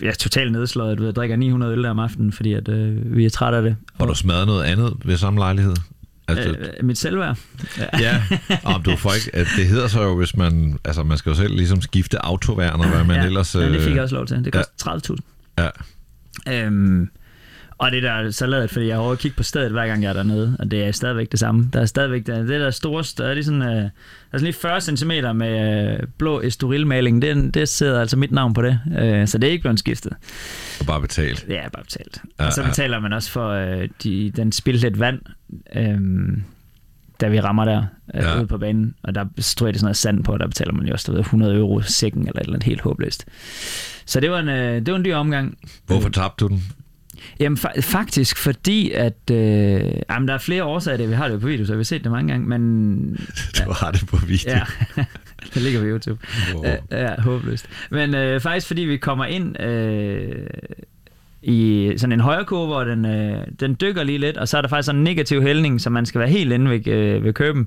jeg er totalt nedslået, jeg drikker 900 øl der om aftenen, fordi at, vi er trætte af det. Og du smadrer noget andet ved samme lejlighed? Altså, mit selvværd. Ja, om du får ikke, det hedder så jo, hvis man... Altså, man skal jo selv ligesom skifte autoværn, og hvad man ellers... Ja, det fik jeg også lov til. Det koster 30.000. Ja. Og det der er så ladet, fordi jeg har over at kigge på stedet, hver gang jeg er dernede, og det er stadigvæk det samme. Der er stadigvæk det der store sted, det er sådan, altså lige 40 centimeter med blå estorilmaling, det sidder altså mit navn på det, så det er ikke blevet skiftet. Og bare betalt. Ja, bare betalt. Og så betaler man også for den spildt lidt vand, da vi rammer der ude på banen, og der strøger det sådan noget sand på, og der betaler man jo også ved, 100 euro sækken, eller et eller andet helt håbløst. Så det var en dyr omgang. Hvorfor tabte du den? Jamen faktisk, fordi at... der er flere årsager af det. Vi har det jo på video, så vi har set det mange gange, men... Du har det på video. Ja. Det ligger på YouTube. Wow. Ja, håbløst. Men faktisk fordi vi kommer ind i sådan en højre kurve, hvor den dykker lige lidt, og så er der faktisk sådan en negativ hældning, så man skal være helt inde ved køben.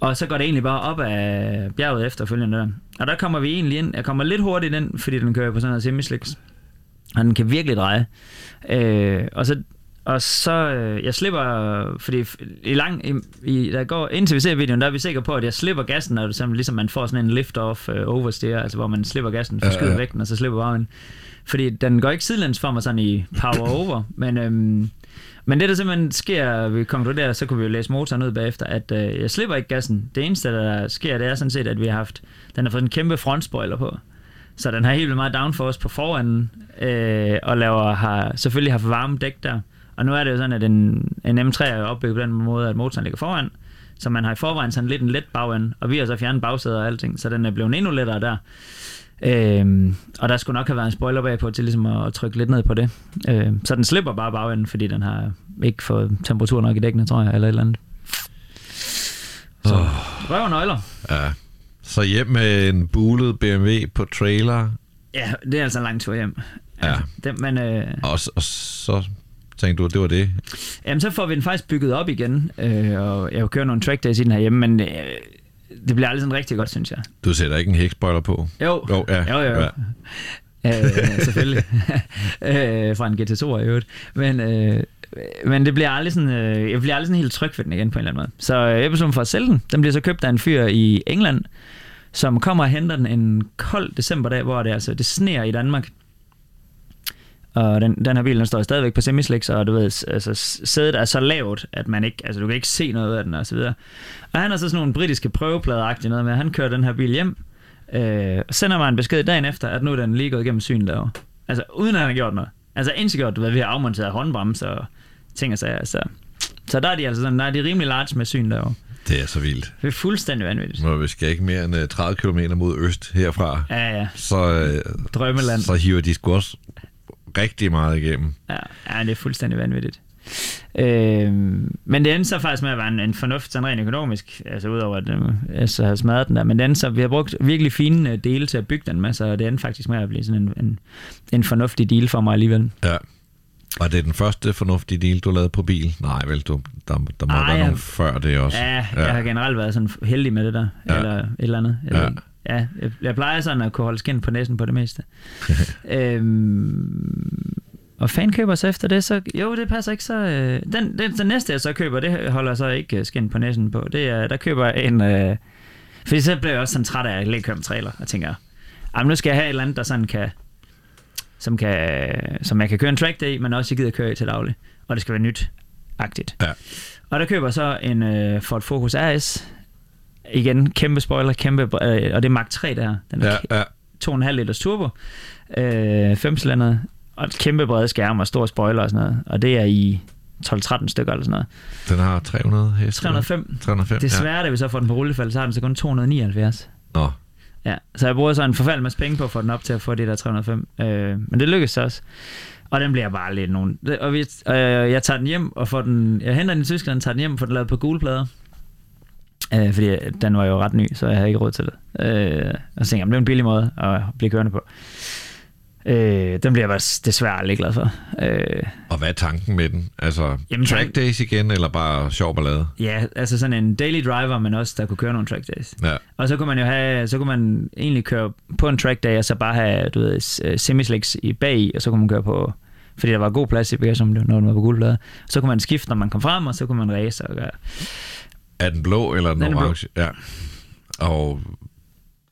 Og så går det egentlig bare op af bjerget efterfølgende der. Og der kommer vi egentlig ind. Jeg kommer lidt hurtigt ind, fordi den kører på sådan noget semisliks. Og den kan virkelig dreje. Og så jeg slipper, fordi der går indtil vi ser videoen, der er vi sikre på, at jeg slipper gassen, og det er ligesom man får sådan en lift-off oversteer, altså hvor man slipper gassen, forskyder vægten, og så slipper varmen. Fordi den går ikke sidelæns for mig sådan i power over, men det der simpelthen sker, vi konkluderer, så kunne vi jo læse motoren ud bagefter, at jeg slipper ikke gassen. Det eneste der sker, det er sådan set, at vi har haft, den har fået en kæmpe frontspoiler på. Så den har helt vildt meget downforce på foranden, og har selvfølgelig haft varme dæk der. Og nu er det jo sådan, at en M3 er opbygget på den måde, at motoren ligger foran, så man har i forvejen sådan lidt en let bagende, og vi har så fjernet bagsæder og alting, så den er blevet endnu lettere der. Og der skulle nok have været en spoiler bagpå til ligesom at trykke lidt ned på det. Så den slipper bare bagenden, fordi den har ikke fået temperatur nok i dækkene, tror jeg, eller et eller andet. Så røv og nøgler. Ja. Så hjem med en bulet BMW på trailer. Ja, det er altså en lang tur hjem. Ja. Og så tænkte du, at det var det? Jamen, så får vi den faktisk bygget op igen, og jeg kører nogle track days i den her hjemme, men det bliver aldrig sådan rigtig godt, synes jeg. Du sætter ikke en hækspoiler på? Jo. Ja. Selvfølgelig. Fra en GT2 i øvrigt. Men det bliver aldrig sådan, jeg bliver aldrig sådan helt tryg ved den igen på en eller anden måde. Så jeg beslutter for at sælge den. Den bliver så købt af en fyr i England, som kommer og henter den en kold decemberdag, hvor det sneer i Danmark. Og den her bil, den står stadigvæk på semisliks, og du ved, altså, sædet er så lavt, at man ikke, altså, du kan ikke se noget af den, og så videre. Og han har så sådan nogle britiske prøveplader-agtige noget med, han kører den her bil hjem, og sender mig en besked dagen efter, at nu er den lige gået igennem syn derovre. Altså, uden at han har gjort noget. Altså, indtil du ved, vi har afmonteret håndbremse og ting og sager. Altså. Så der er de altså sådan, nej, de er rimelig large med syn derovre. Det er så vildt. Det er fuldstændig vanvittigt. Når vi skal ikke mere end 30 km mod øst herfra, ja. Så hiver de sgu også rigtig meget igennem. Ja, det er fuldstændig vanvittigt. Men det endte så faktisk med at være en fornuft, sådan rent økonomisk, altså udover at jeg har smadret den der, men det endte så, vi har brugt virkelig fine dele til at bygge den med, så det endte faktisk med at blive sådan en fornuftig deal for mig alligevel. Ja. Og det er den første fornuftige deal, du lavede på bil? Nej, vel, der må være nogen før det også. Ja, jeg har generelt været sådan heldig med det der, eller et eller andet. Ja, jeg plejer sådan at kunne holde skin på næsen på det meste. Og fan køber så efter det, så jo, det passer ikke så. Den næste, jeg så køber, det holder så ikke skin på næsen på. Det er, der køber jeg en. Fordi så blev jeg også sådan træt af at lægge købe trailer, og tænker, nu skal jeg have et eller andet, der sådan som jeg kan køre en track day, men også jeg gider køre i til daglig. Og det skal være nyt-agtigt. Ja. Og der køber så en Ford Focus RS. Igen, kæmpe spoiler, og det er Mach 3 der. Den er 2,5 liters turbo, 5-cylinder, og kæmpe brede skærm og store spoiler og sådan noget. Og det er i 12-13 stykker eller sådan noget. Den har 300 heste? 305. Desværre, da vi så får den på rullefald, så har den så kun 279. Nå. Ja, så jeg bruger så en forfærdelig masse penge på at få den op til at få det der 305. Men det lykkedes også. Og den bliver bare lidt nogen. Og jeg tager den hjem og får den. Jeg henter den i Tyskland, tager den hjem og får den lavet på gule plader. Fordi den var jo ret ny, så jeg havde ikke råd til det. Og så tænkte jeg, det er en billig måde at blive kørende på. Den bliver jeg bare desværre aldrig glad for. Og hvad er tanken med den? Altså jamen, track days igen, eller bare sjov ballade? Ja, altså sådan en daily driver, men også der kunne køre nogle track days. Ja. Og så kunne man jo have, så kunne man egentlig køre på en track day, og så bare have, du ved, semislicks bagi, og så kunne man køre på, fordi der var god plads i bagagerummet, når den var på guldplade. Så kunne man skifte, når man kom frem, og så kunne man race og gøre. Er den blå eller den orange? Blå. Ja. Og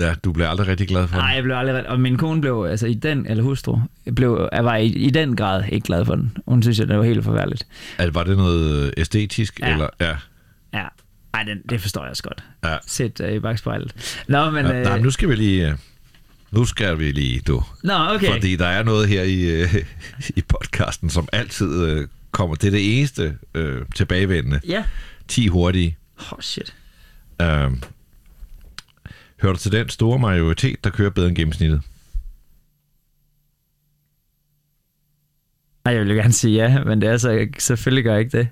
ja, du blev aldrig rigtig glad for den? Nej, jeg blev aldrig. Og min kone blev, altså i den, eller hustru, var i den grad ikke glad for den. Hun synes, at det var helt forfærdeligt. Var det noget æstetisk? Ja. Eller? Ja. Ja. Ej, det forstår jeg også godt. Ja. Sæt i bagspejlet. Nå, men ja, nej, nu skal vi lige, du. Nå, okay. Fordi der er noget her i podcasten, som altid kommer. Det er det eneste tilbagevendende. Ja. 10 hurtige. Oh shit. Hører du til den store majoritet, der kører bedre end gennemsnittet? Nej, jeg vil gerne sige ja, men det er så selvfølgelig gør jeg ikke det.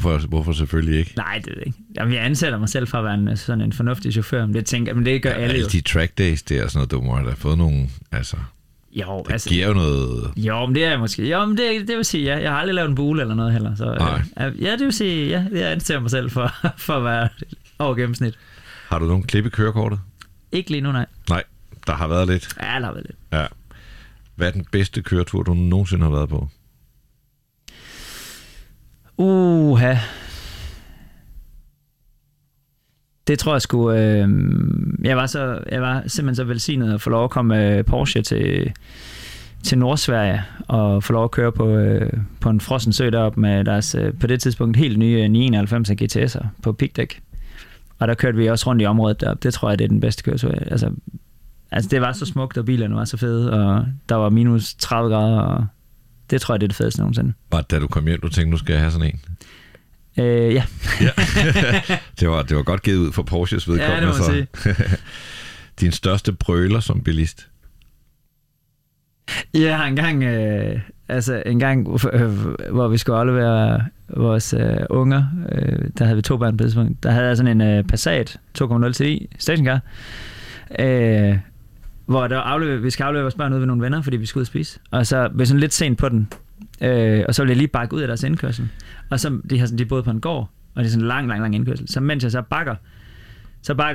Hvorfor selvfølgelig ikke? Nej, det ved jeg ikke. Jamen, jeg ansætter mig selv for at være en, sådan en fornuftig chauffør, men jeg tænker, men det gør alle jo. Alle de trackdays, det er sådan noget, du må have fået nogle, altså... Jo, det altså, giver jo noget... Jo, men det er jeg måske... Jo, men det vil sige, ja. Jeg har aldrig lavet en bule eller noget heller, så... Ja, det vil sige, ja. Jeg ansætter mig selv for at være over gennemsnit. Har du nogen klip i kørekortet? Ikke lige nu, nej. Nej, der har været lidt. Ja, der har været lidt. Ja. Hvad er den bedste køretur, du nogensinde har været på? Uha. Det tror jeg sgu... Jeg var simpelthen så velsignet at få lov at komme Porsche til Nordsverige og få lov at køre på en frossen sø deroppe med deres på det tidspunkt helt nye 991 GTS'er på pigdæk. Og der kørte vi også rundt i området deroppe. Det tror jeg, det er den bedste køretur. Altså det var så smukt, og bilerne var så fede, og der var minus 30 grader, og det tror jeg, det er det fedeste nogensinde. Bare da du kom hjem, du tænkte, du skal have sådan en? Ja. Ja. Det var godt givet ud for Porsches vedkommende. Ja, det må jeg sige. Din største brøler som bilist? Jeg har engang, hvor vi skulle aflevere vores unger, der havde vi 2 børn på det tidspunkt, der havde jeg sådan en Passat 2.0 TDI stationcar, hvor vi skal aflevere vores børn ud ved nogle venner, fordi vi skulle ud og spise. Og så blev sådan lidt sent på den, og så ville jeg lige bakke ud af deres indkørsel. Og så de boede på en gård, og det er sådan en lang, lang, lang indkørsel. Så mens jeg så bakker,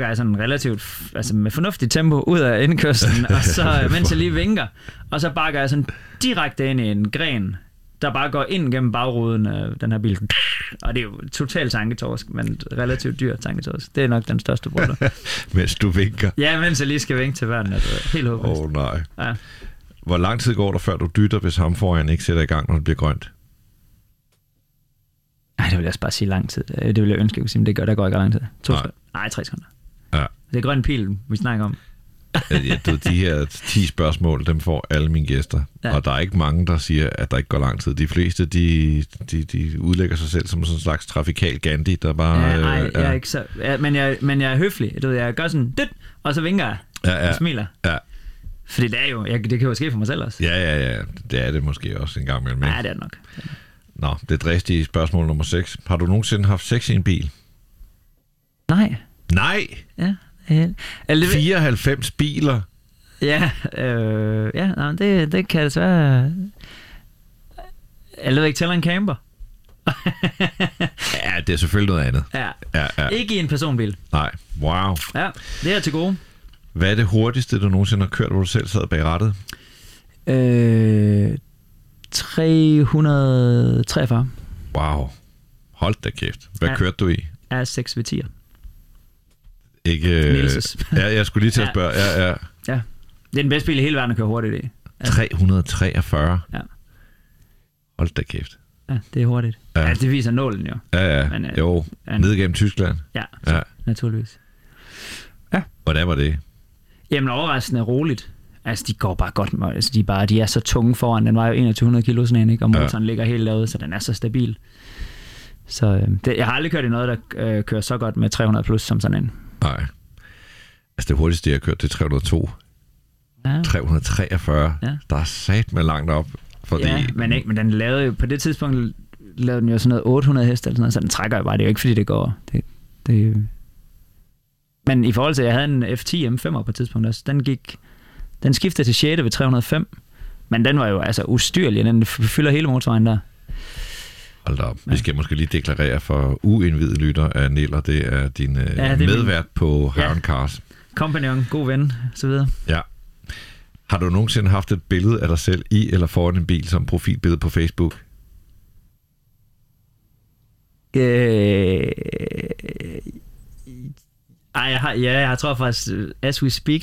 jeg sådan relativt, altså med fornuftigt tempo ud af indkørslen, og så mens jeg lige vinker, og så bakker jeg sådan direkte ind i en gren, der bare går ind gennem bagruden af den her bil. Og det er jo totalt tanketorsk, men relativt dyr tanketorsk. Det er nok den største bruder. Mens du vinker. Ja, mens jeg lige skal vinke til verden. Helt håbløst. Åh nej. Ja. Hvor lang tid går der, før du dytter, hvis ham foran ikke sætter i gang, når det bliver grønt? Nej, det vil jeg bare sige lang tid. Det vil jeg ønske, at jeg kunne sige, men det gør, der går ikke lang tid. 3 sekunder. Ja. Det er grøn pil, vi snakker om. Ja, de her 10 spørgsmål, dem får alle mine gæster. Ja. Og der er ikke mange, der siger, at der ikke går lang tid. De fleste, de udlægger sig selv som sådan en slags trafikal Gandhi, der bare... Jeg er ikke så... Ja, men jeg er høflig. Du ved, jeg gør sådan... Dyt, og så vinker jeg. Ja, ja. Og smiler. Ja. Fordi det er jo... det kan jo ske for mig selv også. Ja. Det er det måske også en gang imellem. Ja, det er det nok. Nå, det er dristige spørgsmål nummer 6. Har du nogensinde haft sex i en bil? Nej. Nej? Ja. 94 biler. Ja, nej, det kan desværre... Jeg ved ikke, tæller en camper. Ja, det er selvfølgelig noget andet. Ja. Ikke i en personbil. Nej, wow. Ja, det er til gode. Hvad er det hurtigste, du nogensinde har kørt, hvor du selv sad bag rattet? 343. Wow. Hold da kæft. Hvad kørte du i? Er 6 ved 10'er. Ikke, Nielses. Ja, jeg skulle lige til at spørge. Ja. Det er den bedste bil i hele verden at køre hurtigt i. Altså. 343? Ja. Hold da kæft. Ja, det er hurtigt. Ja. Altså, det viser nålen jo. Ja. Men, jo, ned gennem Tyskland. Ja. Naturligvis. Ja. Hvordan var det? Jamen, overraskende er roligt. Altså, de går bare godt med. Altså, de er så tunge foran. Den var jo 2100 kilo sådan en, ikke? Og motoren ligger helt derude, så den er så stabil. Så jeg har aldrig kørt i noget, der kører så godt med 300 plus som sådan en. Nej. Altså det hurtigste, jeg har kørt, det er 302. Ja. 343. Ja. Der er sat med langt op. Fordi... Ja, men den lavede jo, på det tidspunkt lavede den jo sådan noget 800 hest eller sådan noget, så den trækker jo bare. Det er jo ikke, fordi det går. Det... Men i forhold til, at jeg havde en F10 M5'er på et tidspunkt også, den skiftede til 6 ved 305, men den var jo altså ustyrlig, den fylder hele motorvejen der. Hold da op. Vi skal måske lige deklarere for uindvidede lytter af Niller, det er din det er medvært på High on Cars. Kompagnon, god ven, så videre. Ja. Har du nogensinde haft et billede af dig selv i eller foran en bil som profilbillede på Facebook? Jeg tror faktisk, as we speak,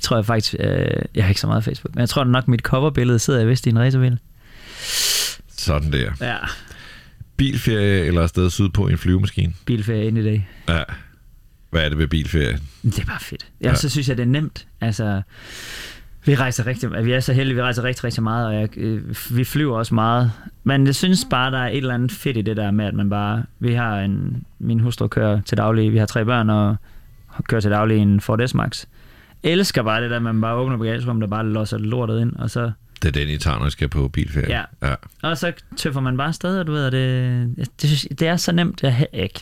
jeg har ikke så meget Facebook, men jeg tror nok, mit coverbillede sidder jeg vist i en racerbil. Sådan der. Ja. Bilferie eller afsted sydpå i en flyvemaskine? Bilferie ind i dag. Ja. Hvad er det ved bilferie? Det er bare fedt. Ja, så synes jeg, det er nemt. Altså, vi er så heldige, vi rejser rigtig, rigtig meget, og vi flyver også meget. Men jeg synes bare, der er et eller andet fedt i det der med, at man bare... Min hustru kører til daglig, vi har 3 børn, og kører til daglig en Ford S-Max. Elsker bare det der, man bare åbner bagagerummet, der bare losser lortet ind, og så Det er den, I tager, når I skal på bilferie. Ja. Og så tøffer man bare stadig, du ved, og det er så nemt, jeg ikke.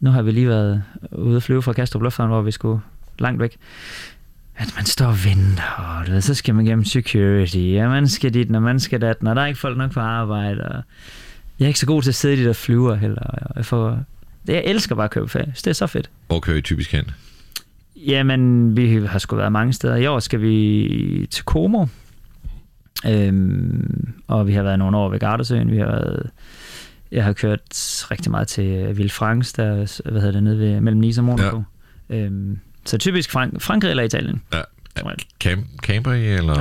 Nu har vi lige været ude at flyve fra Kastrup Lufthavn, hvor vi skulle langt væk. At man står og venter, og du ved, så skal man gennem security, og man skal dit, og man skal datten, og der er ikke folk nok på arbejde, og jeg er ikke så god til at sidde i de der flyver heller. Jeg elsker bare at købe ferie, så det er så fedt. Hvor kører I typisk hen? Jamen, vi har sgu været mange steder. I år skal vi til Como, og vi har været nogle år ved Gardasøen. Jeg har kørt rigtig meget til Villefranche, der, nede ved, mellem Nice og Monaco. Ja. Så typisk Frankrig eller Italien. Ja. Camper I, eller?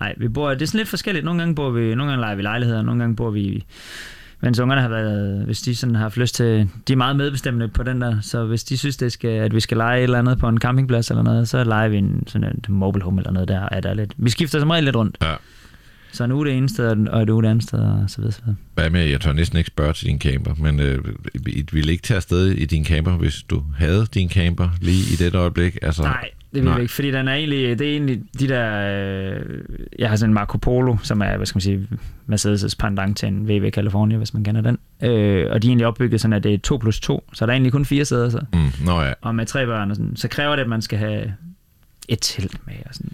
Nej, vi bor, det er sådan lidt forskelligt. Nogle gange leger vi lejligheder, nogle gange bor vi... Mens ungerne har været, hvis de sådan har haft lyst til... De er meget medbestemmende på den der, så hvis de synes, at vi skal lege et eller andet på en campingplads eller noget, så leger vi sådan et mobile home eller noget der. Ja, der er lidt. Vi skifter som regel lidt rundt. Ja. Så en uge det ene sted, og et uge det andet sted, og så videre. Hvad med, jeg tør næsten ikke spørge til din camper, men I ville ikke tage afsted i din camper, hvis du havde din camper lige i det øjeblik? Altså, nej, det ville jeg ikke, fordi det er egentlig de der... jeg har sådan en Marco Polo, som er, hvad skal man sige, Mercedes' pendant til en VW California, hvis man kender den. Og de er egentlig opbygget sådan, at det er 2+2, så der er egentlig kun 4 sæder så. Og med 3 børn og sådan, så kræver det, at man skal have et telt med og sådan.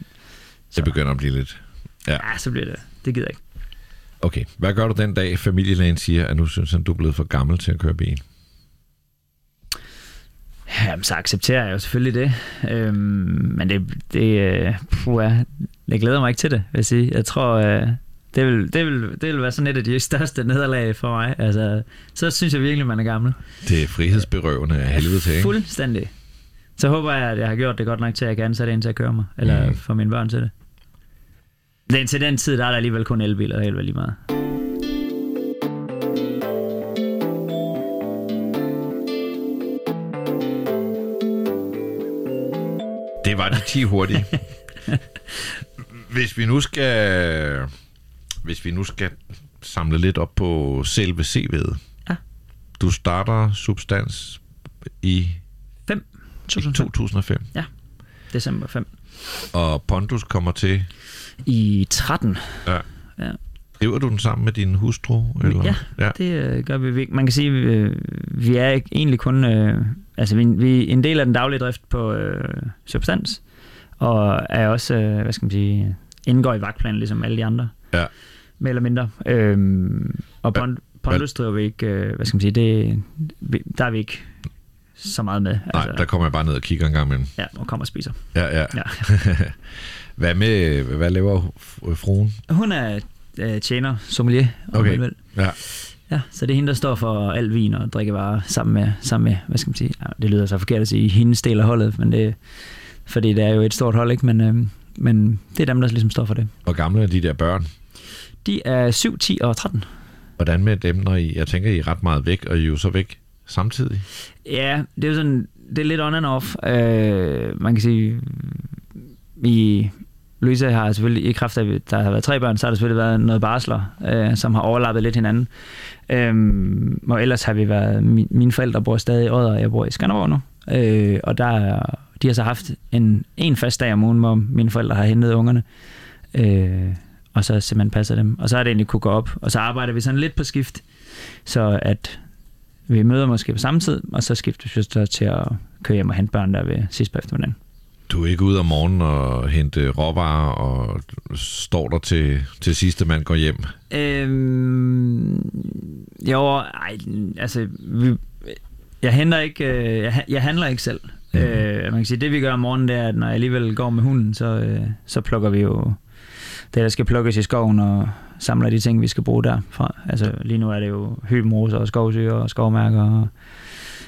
Så. Det begynder at blive lidt... Ja, så bliver det. Det gider jeg ikke. Okay, hvad gør du den dag, familielægen siger, at nu synes han, du er blevet for gammel til at køre bil? Jamen, så accepterer jeg jo selvfølgelig det. Men jeg glæder mig ikke til det, vil jeg sige. Jeg tror, det vil være sådan et af de største nederlag for mig. Altså, så synes jeg virkelig, man er gammel. Det er frihedsberøvende af helvede til, ikke? Fuldstændig. Så håber jeg, at jeg har gjort det godt nok til, at jeg kan ansætte en til at køre mig, eller få mine børn til det. Til den tid, der er der alligevel kun elbiler, og alligevel lige meget. Det var de 10 hurtige. Hvis vi nu skal samle lidt op på selve CV'et. Ja. Du starter Substance i 2005. Ja, december 5. Og Pontus kommer til... I 13. Ja. Driver du den sammen med din hustru? Eller? Ja, det gør vi. Man kan sige, at vi er egentlig kun... altså, vi er en del af den daglige drift på Substance, og er også, hvad skal man sige, indgår i vagtplanen, ligesom alle de andre. Ja. Mere eller mindre. Og Pontus driver vi ikke... hvad skal man sige, der er vi ikke... så meget med. Altså, nej, der kommer jeg bare ned og kigger en gang imellem. Ja, og kommer og spiser. Ja. Hvad laver fruen? Hun er tjener, sommelier. Okay. Ja, så det er hende, der står for al vin og drikkevarer sammen med, hvad skal man sige, det lyder så forkert at sige, hendes del af holdet, men det, fordi det er jo et stort hold, ikke? Men det er dem, der ligesom står for det. Hvor gamle er de der børn? De er 7, 10 og 13. Hvordan med dem, når I, jeg tænker, I er ret meget væk, og I er jo så væk samtidig? Ja, det er jo sådan, det er lidt on and off. Man kan sige, Louisa har selvfølgelig, i kraft af, at der har været 3 børn, så har der selvfølgelig været noget barsler, som har overlappet lidt hinanden. Og ellers har vi været, mine forældre bor stadig i Odder, og jeg bor i Skanderborg nu. Og de har så haft en fast dag om ugen, hvor mine forældre har hentet ungerne. Og så simpelthen passer dem. Og så har det egentlig kunne gå op. Og så arbejder vi sådan lidt på skift, så at vi møder måske på samme tid, og så skifter vi så til at køre hjem og hente børn der ved sidst på eftermiddagen. Du er ikke ude om morgenen og hente råvarer og står der til sidste mand går hjem? Jeg handler ikke selv. Mm-hmm. Man kan sige, det vi gør om morgenen, det er, at når jeg alligevel går med hunden, så plukker vi jo det, der skal plukkes i skoven, og samler de ting, vi skal bruge derfra. Altså lige nu er det jo høbenroser og skovsyre og skovmærker og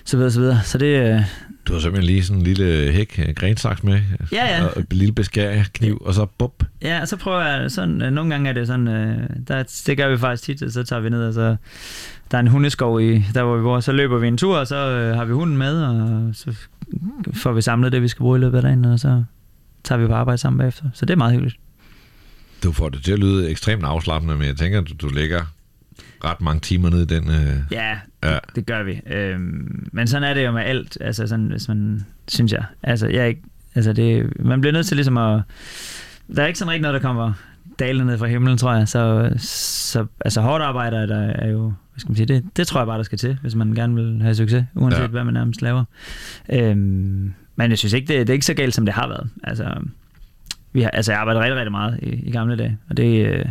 så videre. Så det... Du har simpelthen lige sådan en lille hæk, en grensaks med, ja. Og en lille beskær, kniv, og så bup. Ja, og så prøver jeg sådan, nogle gange er det sådan, det gør vi faktisk tit, så tager vi ned, og så der er en hundeskov i, der hvor vi bor, så løber vi en tur, og så har vi hunden med, og så får vi samlet det, vi skal bruge i løbet af dagen, og så tager vi på arbejde sammen bagefter. Så det er meget hyggeligt. Du får det til at lyde ekstremt afslappende, men jeg tænker, at du lægger ret mange timer ned i den... Det gør vi. Men sådan er det jo med alt, altså sådan, hvis man, synes jeg. Altså, man bliver nødt til ligesom at... Der er ikke sådan rigtig noget, der kommer daler ned fra himlen, tror jeg. Så altså hårdt arbejder der er jo, hvad skal man sige, det tror jeg bare der skal til, hvis man gerne vil have succes, uanset hvad man nærmest laver. Men jeg synes ikke det er ikke så galt som det har været. Altså vi har jeg arbejder rigtig, rigtig meget i gamle dage, og det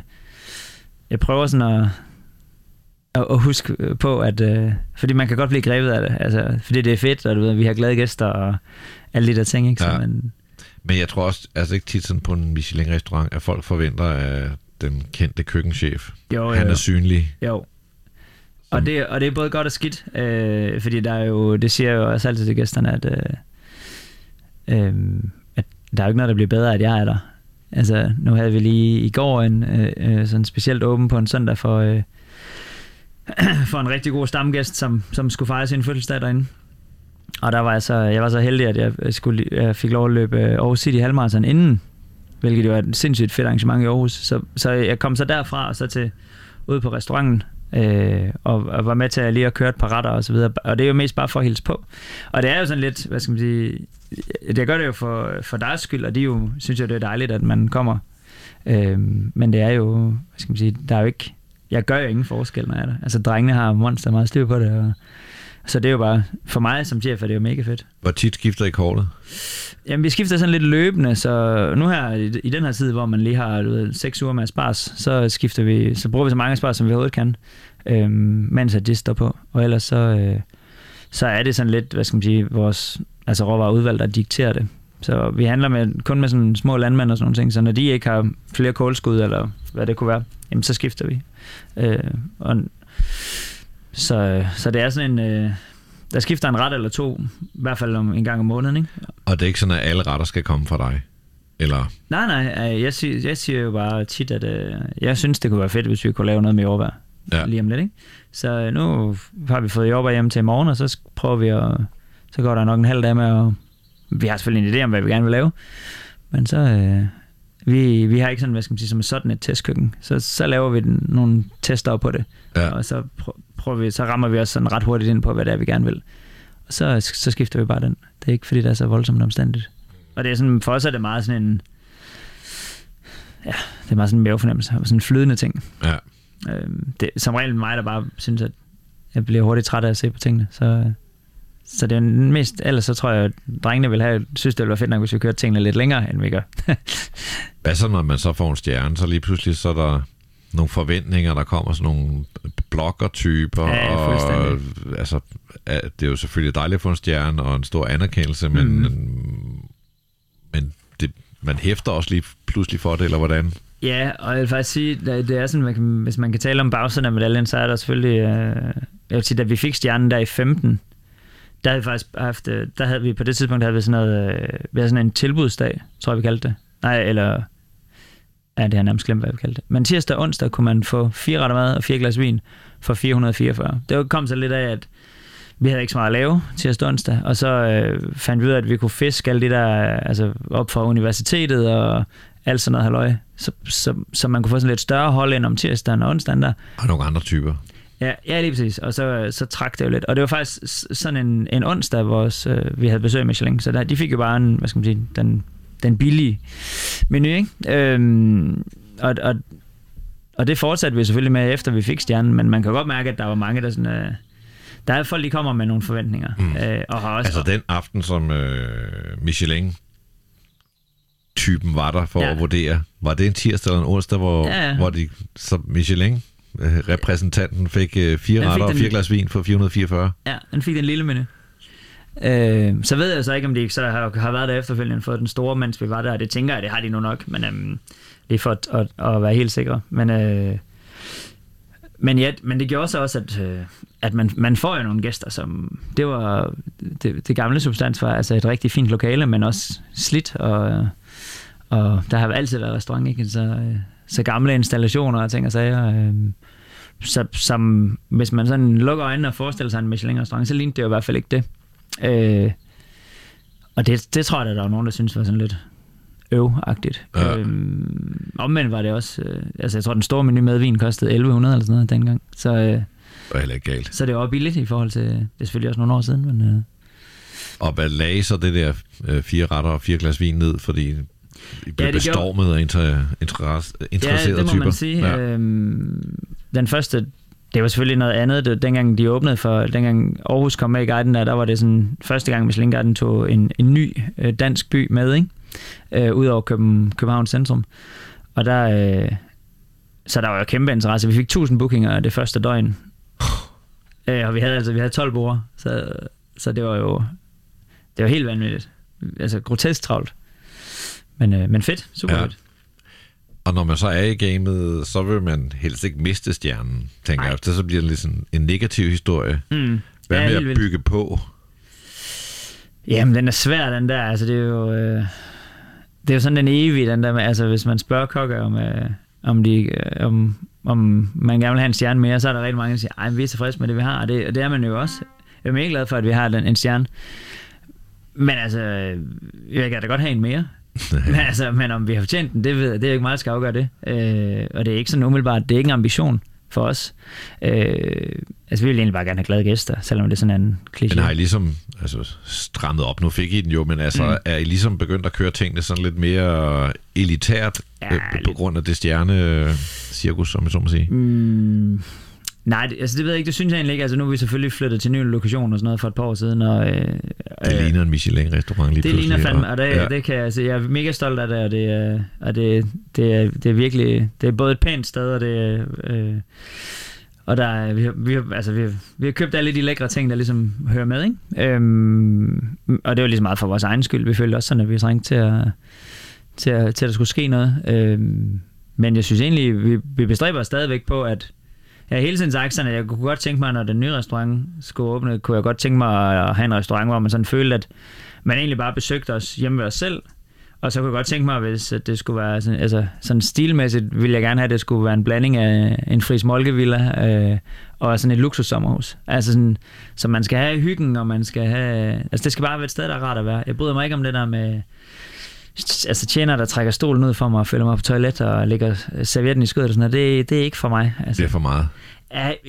jeg prøver sådan at huske på, at fordi man kan godt blive grebet af det, altså fordi det er fedt, og du ved, vi har glade gæster og alle de der ting, ikke? Så man... Men jeg tror også, altså ikke tit sådan på en Michelin-restaurant, at folk forventer af den kendte køkkenchef. Jo. Han er synlig. Jo. Og det er både godt og skidt, fordi der er jo, det siger jo også altid til gæsterne, at der er jo ikke noget, der bliver bedre, at jeg er der. Altså, nu havde vi lige i går en sådan specielt åben på en søndag for en rigtig god stamgæst, som skulle fejre sin fødselsdag derinde. Og der var jeg var så heldig, at jeg fik lov at løbe Aarhus City halvmarathon inden, hvilket jo var et sindssygt fedt arrangement i Aarhus. Så jeg kom så derfra og så til ude på restauranten, og var med til at lige at køre et par retter og så videre. Og det er jo mest bare for at hilse på. Og det er jo sådan lidt, hvad skal man sige, jeg gør det jo for deres skyld, og de jo synes jo, det er dejligt, at man kommer. Men det er jo, hvad skal man sige, der er jo ikke, jeg gør jo ingen forskel, når jeg er der. Altså drengene har monster meget styr på det, og så det er jo bare, for mig som chef, er det jo mega fedt. Hvor tit skifter I kortet? Jamen, vi skifter sådan lidt løbende, så nu her, i den her tid, hvor man lige har 6 uger med spars, så skifter vi, så bruger vi så mange spars, som vi overhovedet kan, mens at de står på. Og ellers så er det sådan lidt, hvad skal man sige, vores altså råvareudvalg, der dikterer det. Så vi handler kun med sådan små landmænd og sådan nogle ting, så når de ikke har flere kålskud, eller hvad det kunne være, jamen, så skifter vi. Så det er sådan en... der skifter en ret eller to, i hvert fald om en gang om måneden, ikke? Og det er ikke sådan, at alle retter skal komme fra dig? Eller? Nej, jeg siger jo bare tit, at jeg synes, det kunne være fedt, hvis vi kunne lave noget med jordbær. Ja. Lige om lidt, ikke? Så nu har vi fået jordbær hjem til i morgen, og så prøver vi at... Så går der nok en halv dag med, og vi har selvfølgelig en idé om, hvad vi gerne vil lave. Men så... Vi har ikke sådan, hvad skal man sige, som sådan et testkøkken. Så laver vi nogle tester på det. Ja. Og så prøver vi, så rammer vi også sådan ret hurtigt ind på, hvad det er, vi gerne vil. Og så skifter vi bare den. Det er ikke, fordi det er så voldsomt omstændigt. Og det er sådan, for os er det meget sådan en... Ja, det er meget sådan en mavefornemmelse. Sådan en flydende ting. Ja. Det er som regel mig, der bare synes, at jeg bliver hurtigt træt af at se på tingene. Så det er mest... Ellers så tror jeg, at drengene vil have... Synes, det ville være fedt nok, hvis vi kører tingene lidt længere, end vi gør. Hvad så, når man så får en stjerne? Så lige pludselig så er der nogle forventninger, der kommer sådan nogle bloggertyper. Ja, og altså, det er jo selvfølgelig dejligt at få en stjerne og en stor anerkendelse, men det, man hæfter også lige pludselig for det, eller hvordan? Ja, og jeg vil faktisk sige, det er sådan, hvis man kan tale om bagsiden af medaljen, så er der selvfølgelig... jeg vil sige, da vi fik stjernen der i 15... Der havde vi på det tidspunkt havde vi sådan noget, vi havde sådan en tilbudsdag, tror jeg vi kaldte det. Nej, eller det har jeg nærmest glemt, hvad vi kaldte det. Men tirsdag og onsdag kunne man få 4 retter mad og 4 glas vin for 444. Det kom så lidt af, at vi havde ikke så meget at lave tirsdag og onsdag, og så fandt vi ud af, at vi kunne fiske alle de der, altså op fra universitetet og alt sådan noget halløj. Så man kunne få sådan lidt større hold ind om tirsdagen og onsdagen der. Og nogle andre typer. Ja, lige præcis. Og så trak det jo lidt. Og det var faktisk sådan en onsdag, hvor vi havde besøg af Michelin. Så de fik jo bare en, hvad skal man sige, den billige menu, ikke? Og det fortsatte vi selvfølgelig med, efter vi fik stjernen. Men man kan godt mærke, at der var mange, der sådan... der er folk, der kommer med nogle forventninger. Og har også altså den aften, som Michelin-typen var der for at vurdere. Var det en tirsdag eller en onsdag, hvor de... Så Michelin... repræsentanten fik 4 retter og 4 glas vin for 444. Ja, han fik den lille menu. Så ved jeg så ikke, om de ikke så har været der efterfølgende for den store, mens vi var der. Det tænker jeg, det har de nu nok, men lige for at være helt sikre. Men det gjorde så også, at man får jo nogle gæster, som... Det var... Det gamle Substance var altså et rigtig fint lokale, men også slidt, og der har altid været restaurant, ikke? Så gamle installationer og ting og sager. Som, hvis man sådan lukker øjnene og forestiller sig en Michelin-restaurant, så lignede det jo i hvert fald ikke det. Og det tror jeg, der var nogen, der synes var sådan lidt øv-agtigt. Ja. Omvendt var det også... altså, jeg tror, den store menu med vin kostede 1100 eller sådan noget dengang. Det var heller ikke galt. Så det var billigt i forhold til... Det er selvfølgelig også nogle år siden, men... Og hvad lagde så det der 4 retter og 4 glas vin ned? Fordi I blev bestormet af interesserede typer. Ja, det må man sige. Ja. Den første, det var selvfølgelig noget andet. Det, dengang de åbnede for, dengang Aarhus kom med i guiden, der var det sådan, første gang Michelin Guiden tog en ny dansk by med, ikke? Ud over Københavns centrum. Og der... så der var jo kæmpe interesse. Vi fik 1000 bookinger det første døgn. Og vi havde 12 borde, så det var jo... Det var helt vanvittigt. Altså grotesk travlt. Men fedt. Super fedt. Og når man så er i gamet, så vil man helst ikke miste stjernen, tænker jeg. Så bliver det ligesom en negativ historie. Hvad med at bygge på? Jamen, den er svær, den der. Altså, det er jo... det er jo sådan den evige, den der med... Altså, hvis man spørger kokker om... Om man gerne vil have en stjerne mere, så er der rigtig mange, der siger, ej, vi er tilfredse med det, vi har, og det er man jo også. Jeg er mega glad for, at vi har en stjerne. Men altså, jeg kan da godt have en mere. men om vi har fortjent den, det ved jeg, det er ikke meget, der skal afgøre det. Og det er ikke sådan umiddelbart, det er ikke en ambition for os. Altså, vi vil egentlig bare gerne have glade gæster, selvom det er sådan en kliché. Men har I ligesom strammet op? Nu fik I den jo, men er I ligesom begyndt at køre tingene sådan lidt mere elitært på grund af det stjernecirkus, som jeg så må sige? Nej, det ved jeg ikke. Det synes jeg egentlig ikke. Altså, nu er vi selvfølgelig flyttet til nye lokationer og sådan noget for et par år siden. Og, det ligner en Michelin-restaurant lige pludselig. Det ligner fandme, og det kan jeg se. Jeg er mega stolt af det, og det er virkelig... Det er både et pænt sted, og det... og der, vi har købt alle de lækre ting, der ligesom hører med, ikke? Og det var ligesom meget for vores egen skyld. Vi følte også sådan, at vi trængte til at der skulle ske noget. Men jeg synes egentlig, vi bestræber os stadigvæk på, at jeg har hele tiden sagt sådan, at jeg kunne godt tænke mig, når den nye restaurant skulle åbne, kunne jeg godt tænke mig at have en restaurant, hvor man sådan følte, at man egentlig bare besøgte os hjemme ved os selv. Og så kunne jeg godt tænke mig, hvis det skulle være sådan, sådan stilmæssigt, ville jeg gerne have, at det skulle være en blanding af en fri smolkevilla og sådan et luksussommerhus. Altså sådan, så man skal have hyggen, og man skal have... Altså det skal bare være et sted, der er rart at være. Jeg bryder mig ikke om det der med... Altså tjener, der trækker stolen ud for mig og følger mig på toilet og lægger servietten i skødet og sådan noget. Det er ikke for mig. Altså, det er for meget.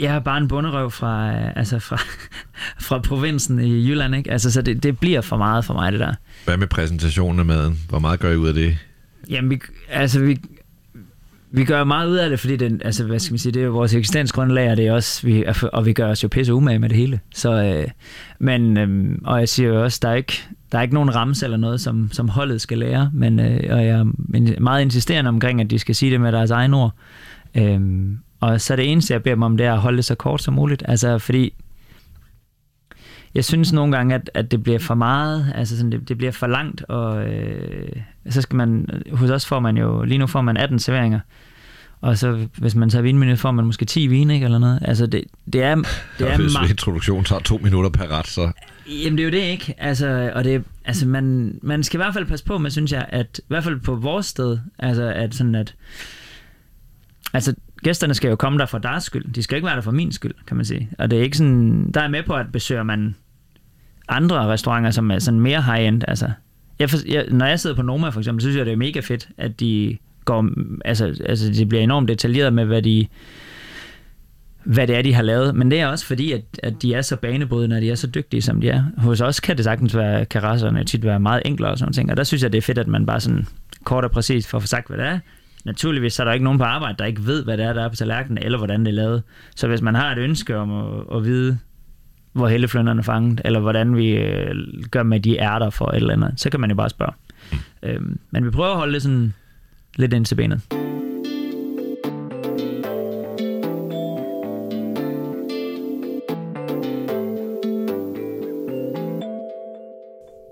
Jeg er bare en bonderøv fra provinsen i Jylland, ikke? Altså, så det bliver for meget for mig, det der. Hvad med præsentationen af maden? Hvor meget gør I ud af det? Jamen, vi gør meget ud af det, fordi det, altså, hvad skal man sige, det er vores eksistensgrundlag, og det er også, vi gør os jo pisse umage med det hele. Så, og jeg siger jo også, der er ikke nogen ramse eller noget, som holdet skal lære, men, og jeg er meget insisterende omkring, at de skal sige det med deres egne ord. Og så det eneste, jeg beder dem om, det er at holde det så kort som muligt. Altså, fordi jeg synes nogle gange, at det bliver for meget, altså sådan, det bliver for langt, og så skal man, hos os får man jo, lige nu får man 18 serveringer, og så hvis man tager vinmenu, får man måske 10 vine, ikke, eller noget. Altså, det er hvis introduktionen tager 2 minutter per ret, så... Jamen, det er jo det, ikke? Altså, og det, altså man skal i hvert fald passe på med, synes jeg, at i hvert fald på vores sted, altså, at sådan at... Altså, gæsterne skal jo komme der for deres skyld. De skal ikke være der for min skyld, kan man sige. Og det er ikke sådan... Der er med på, at besøger man andre restauranter, som er sådan mere high-end. Altså, når jeg sidder på Noma, for eksempel, synes jeg, det er mega fedt, at de går... Altså, det bliver enormt detaljeret med, hvad det er, de har lavet. Men det er også fordi, at de er så banebrydende, og de er så dygtige, som de er. Hos os kan det sagtens være... Karasserne tit være meget enklere og sådan ting. Og der synes jeg, det er fedt, at man bare sådan kort og præcis får sagt, hvad det er. Naturligvis så er der ikke nogen på arbejde, der ikke ved, hvad det er, der er på tallerkenen, eller hvordan det er lavet. Så hvis man har et ønske om at vide, hvor helleflønderne er fanget, eller hvordan vi gør med de ærter for et eller andet, så kan man jo bare spørge. Men vi prøver at holde det sådan lidt ind til benet.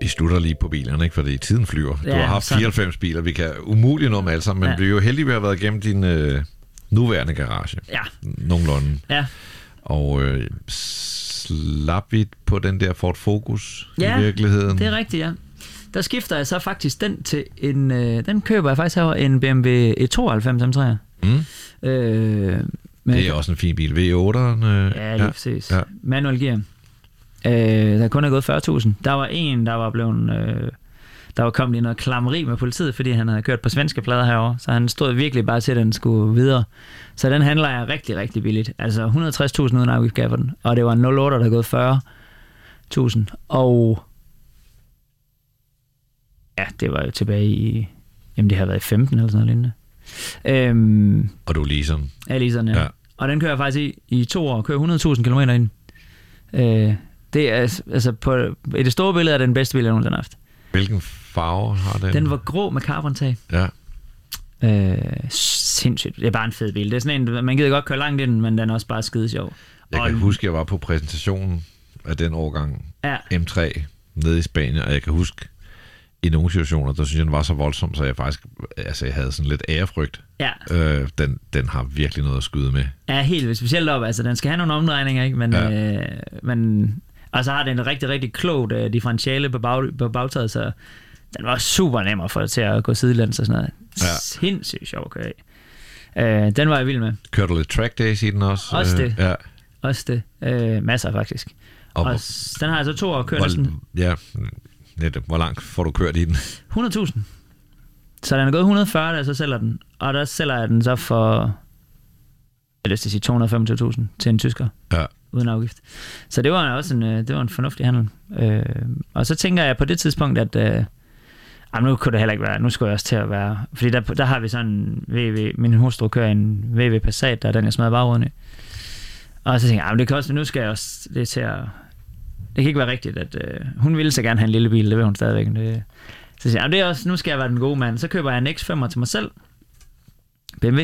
Vi slutter lige på bilerne, ikke? Fordi tiden flyver. Du har haft 94 biler. Vi kan umuligt nå med alle sammen, men vi er jo heldige ved at have været igennem din nuværende garage. Ja. Nogenlunde. Ja. Og slap vi på den der Ford Focus i virkeligheden? Ja, det er rigtigt, ja. Der skifter jeg så faktisk den til en... den køber jeg faktisk herovre, en BMW E92, som træer. Det er også en fin bil. V8'eren. Ja, lige præcis. Ja. Manuel gear. Der kun er gået 40.000. Der var en, der var blevet... der var kommet i noget klammeri med politiet, fordi han havde kørt på svenske plader herovre, så han stod virkelig bare til, at den skulle videre. Så den handler jeg rigtig, rigtig billigt. Altså 160.000 uden afgift gav for den. Og det var en 08, der gået 40.000. Og... Ja, det var jo tilbage i Jamen, det har været i 15 eller sådan noget lignende. Og du er Leaseren. Ja, Leaseren, ja. Og den kører jeg faktisk i 2 år. Kører 100.000 km ind. Det er, altså på, i det store billede er det den bedste bil, jeg nogensinde har haft. Hvilken farve har den? Den var grå med karbontag. Ja. Sindssygt. Det er bare en fed bil. Det er sådan en, man gider godt køre langt i den, men den er også bare skide sjov. Jeg kan huske, jeg var på præsentationen af den årgang M3 nede i Spanien, og jeg kan huske, i nogle situationer, der synes jeg, den var så voldsom, så jeg faktisk jeg havde sådan lidt ærefrygt. Ja. Den har virkelig noget at skyde med. Ja, helt specielt op. Altså, den skal have nogle omdrejninger, ikke? Men, ja. Og så har den et rigtig, rigtig klogt differentiale på bagtaget, så den var super nem at få til at gå sidelæns og sådan noget. Ja. Sindssygt sjov at køre i. Den var jeg vild med. Kørte du lidt track days i den også? Også det. Ja. Også det. Masser faktisk. Og den har jeg så 2 år kørt næsten. Ja, netop. Hvor langt får du kørt i den? 100.000. Så den er gået 140, og så sælger den. Og der sælger jeg den så for, jeg lyst til at sige, 225.000 til en tysker. Ja. Uden afgift. Så det var også en fornuftig handel. Og så tænker jeg på det tidspunkt, at nu kunne det heller ikke være, nu skulle jeg også til at være, fordi der har vi sådan en VW, min hustru kører en VW Passat, der er den, jeg smadrer bagruden i. Og så tænker jeg, det kan også, nu skal jeg også det til at, det kan ikke være rigtigt, at hun ville så gerne have en lille bil, det vil hun stadigvæk. Så tænker jeg, det er også, nu skal jeg være den gode mand. Så køber jeg en X5'er til mig selv, BMW,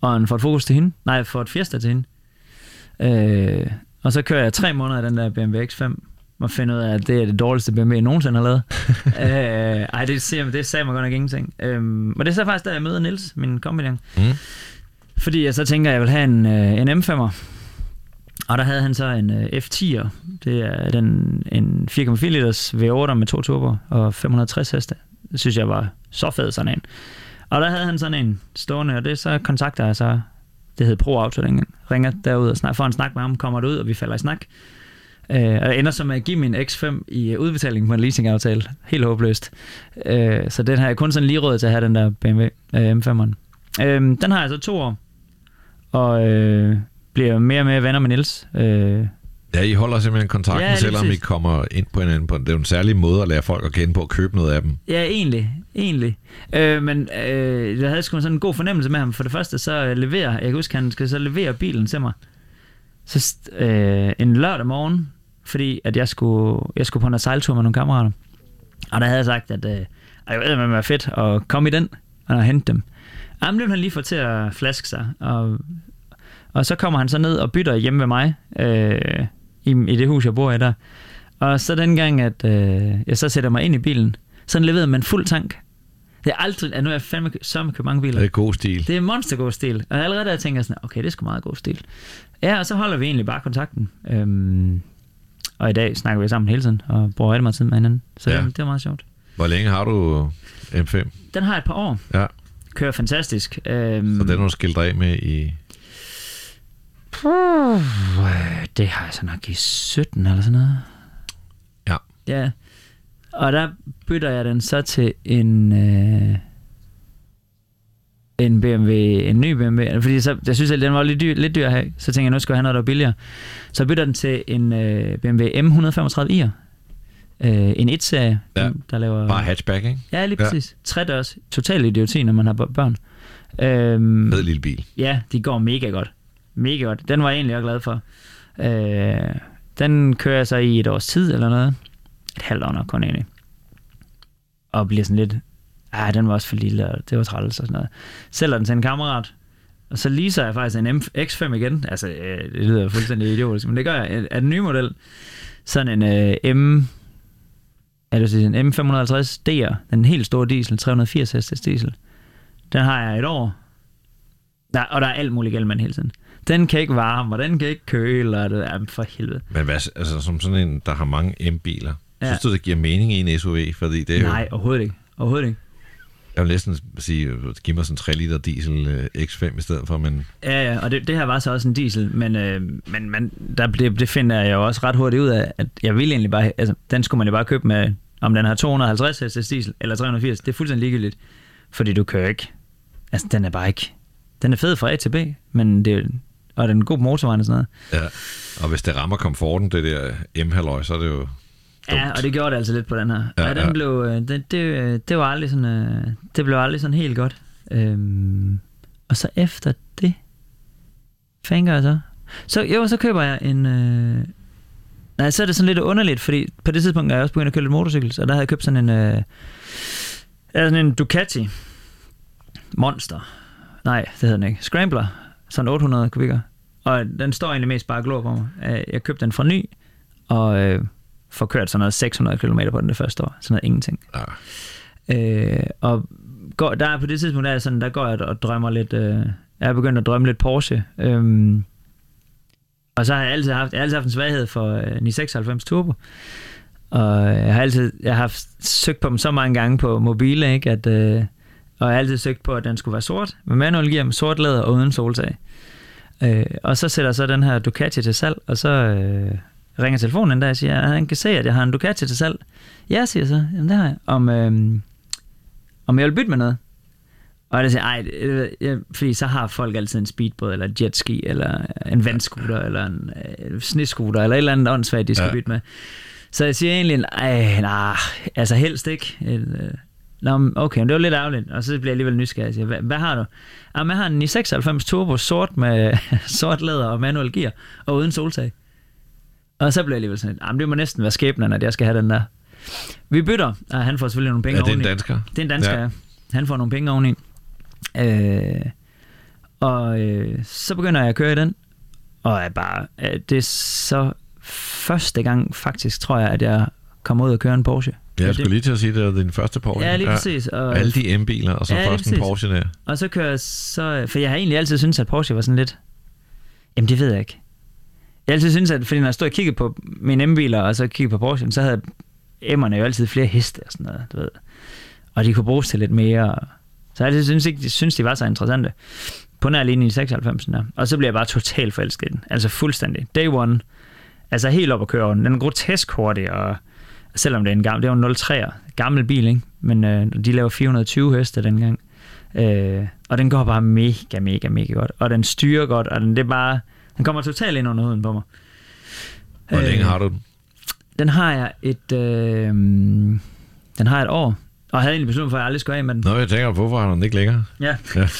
og en Ford Focus til hende, nej, Ford Fiesta til hende. Og så kører jeg 3 måneder den der BMW X5 og finder ud af, at det er det dårligste BMW jeg nogensinde har lavet. Det sagde mig godt nok ingenting. Og det er så faktisk der jeg møder Niels, min kompagnon, fordi jeg så tænker jeg vil have en M5'er, og der havde han så en F10'er. Det er en 4,4 liters V8 med 2 turboer og 560 heste. Det synes jeg var så fed, sådan en. Og der havde han sådan en stående, og det så kontakter jeg så. Det hed Pro Auto dengang. Ringer derud og får en snak med ham, kommer derud, og vi falder i snak. Og det ender så med at give min X5 i udbetaling på en leasingaftale. Helt håbløst. Så den har jeg kun sådan lige råd til at have, den der BMW M5'eren. Den har jeg så 2 år, og bliver mere og mere venner med Niels. Ja, I holder simpelthen kontakten, ja, selvom I kommer ind på hinanden. Det er jo en særlig måde at lære folk at kende på at købe noget af dem. Ja, egentlig. Men jeg havde sgu sådan en god fornemmelse med ham. For det første, så leverer, jeg kan huske, han skal så levere bilen til mig. Så en lørdag morgen, fordi at jeg skulle på en sejltur med nogle kammerater. Og der havde jeg sagt, at jeg ved, man var fedt at komme i den og hente dem. Jamen, det ville han lige få til at flaske sig. Og så kommer han så ned og bytter hjemme ved mig. I det hus, jeg bor i der. Og så dengang, at jeg så sætter mig ind i bilen, så leverede man fuld tank. Det er aldrig, at nu er jeg fandme sammen køber mange biler. Det er god stil. Det er monster god stil. Og allerede der tænker jeg sådan, okay, det er sgu meget god stil. Ja, og så holder vi egentlig bare kontakten. Og i dag snakker vi sammen hele tiden, og bruger rigtig meget tid med hinanden. Så ja. Det var meget sjovt. Hvor længe har du M5? Den har jeg et par år. Ja. Kører fantastisk. Så den har du skilt af med i... det har jeg så nok i 17 eller sådan noget. Ja. Og der bytter jeg den så til en BMW, en ny BMW, fordi så, jeg synes at den var lidt dyr at have. Så tænker jeg, nu skal jeg have noget der er billigere. Så bytter den til en BMW M135i'er. En 1-serie, der laver... Bare hatchback, ikke? Ja, lige præcis. 3 dørs. Total idioti, når man har børn. Med lille bil. Ja, de går mega godt. Mega godt. Den var jeg egentlig også glad for. Den kører jeg så i 1 års tid eller noget. 1,5 år nok kun egentlig. Og bliver sådan lidt... den var også for lille, og det var træls og sådan noget. Sælger den til en kammerat, og så leaser jeg faktisk en X5 igen. Altså, det lyder fuldstændig idiotisk, men det gør jeg. Af den nye model, sådan en en M550D'er, den helt store diesel, 380 hestes diesel. Den har jeg 1 år. Og der er alt muligt gæld med hele tiden. Den kan ikke varme, og den kan ikke køle, og det er for helvede. Men hvad, altså som sådan en, der har mange M-biler, synes du, det giver mening i en SUV? Fordi det er nej, overhovedet ikke. Jeg vil næsten sige, giv mig sådan 3 liter diesel X5 i stedet for, men... Ja, og det her var så også en diesel, men det finder jeg jo også ret hurtigt ud af, at jeg ville egentlig bare... Altså, den skulle man jo bare købe med, om den har 250 hestes diesel eller 380, det er fuldstændig ligegyldigt, fordi du kører ikke. Altså, den er bare ikke... Den er fed fra A til B, men det er... Og den er god på motorvejen og sådan noget. Ja, og hvis det rammer komforten, det der M-halløj, så er det jo... Ja, og det gjorde det altså lidt på den her. Ja, den blev, det var aldrig sådan, det blev aldrig sådan helt godt. Og så efter det, fanden jeg så køber jeg en... Nej, så er det sådan lidt underligt, fordi på det tidspunkt er jeg også begyndt at køre lidt motorcykel, og der havde jeg købt sådan en... sådan en Ducati Monster. Nej, det hedder den ikke. Scrambler. Sådan 800 kubikker. Og den står egentlig mest bare glor på mig. Jeg købte den fra ny, og får kørt sådan noget 600 km på den det første år. Sådan noget ingenting. Ja. Og går, der på det tidspunkt, der, er sådan, der går jeg og drømmer lidt... jeg er begyndt at drømme lidt Porsche. Og så har jeg altid haft, en svaghed for 996 Turbo. Og jeg har altid søgt på dem så mange gange på mobile, ikke? At, og jeg har altid søgt på, at den skulle være sort. Med manuel gear, med sort læder og uden soltag. Og så sætter jeg så den her Ducati til salg, og så ringer telefonen en dag og siger, han kan se, at jeg har en Ducati til salg. Ja, siger jeg så. Jamen, det har jeg. Om jeg vil bytte med noget. Og det siger, fordi så har folk altid en speedbåd, eller et jetski, eller en vandskuter, eller en sneskuter, eller et eller andet åndssvagt, de skal bytte med. Så jeg siger egentlig, altså helst ikke. Okay, men det var lidt ærgerligt. Og så bliver jeg alligevel nysgerrig. Jeg siger, hvad har du? Jamen, jeg har en 996 Turbo, sort med sort læder og manuel gear, og uden soltag. Og så bliver jeg alligevel sådan, jamen det må næsten være skæbnen, at jeg skal have den der. Vi bytter, og han får selvfølgelig nogle penge oveni. Ja, det er en dansker. Det er en dansker, ja. Han får nogle penge oveni. Så begynder jeg at køre i den, og jeg bare, det er så første gang faktisk, tror jeg, at jeg kommer ud og kører en Porsche. Ja, jeg skulle lige til at sige, at det er din første Porsche. Ja, lige præcis. Og alle de M-biler, og så først en Porsche der. Og så kører jeg så, for jeg har egentlig altid syntes, at Porsche var sådan lidt, jamen det ved jeg ikke. Jeg har altid syntes, at fordi når jeg stod og kiggede på mine M-biler, og så kiggede på Porsche, så havde M'erne jo altid flere heste og sådan noget, du ved. Og de kunne bruges til lidt mere, så jeg synes de var så interessante. På nær linje i 96'en der. Og så blev jeg bare totalt forelsket i den. Altså fuldstændig. Day one. Altså helt op at køre den. Den er grotesk hurtig, og selvom det er en gammel, det er jo en 03'er. Gammel bil, ikke? Men de laver 420 heste dengang. Og den går bare mega, mega, mega godt. Og den styrer godt, og den, det er bare, den kommer totalt ind under huden på mig. Hvor længe har du den? Den har jeg et år. Og jeg havde egentlig besluttet for, at jeg aldrig skulle af med den. Nå, jeg tænker, hvorfor har den ikke længere? Ja. Det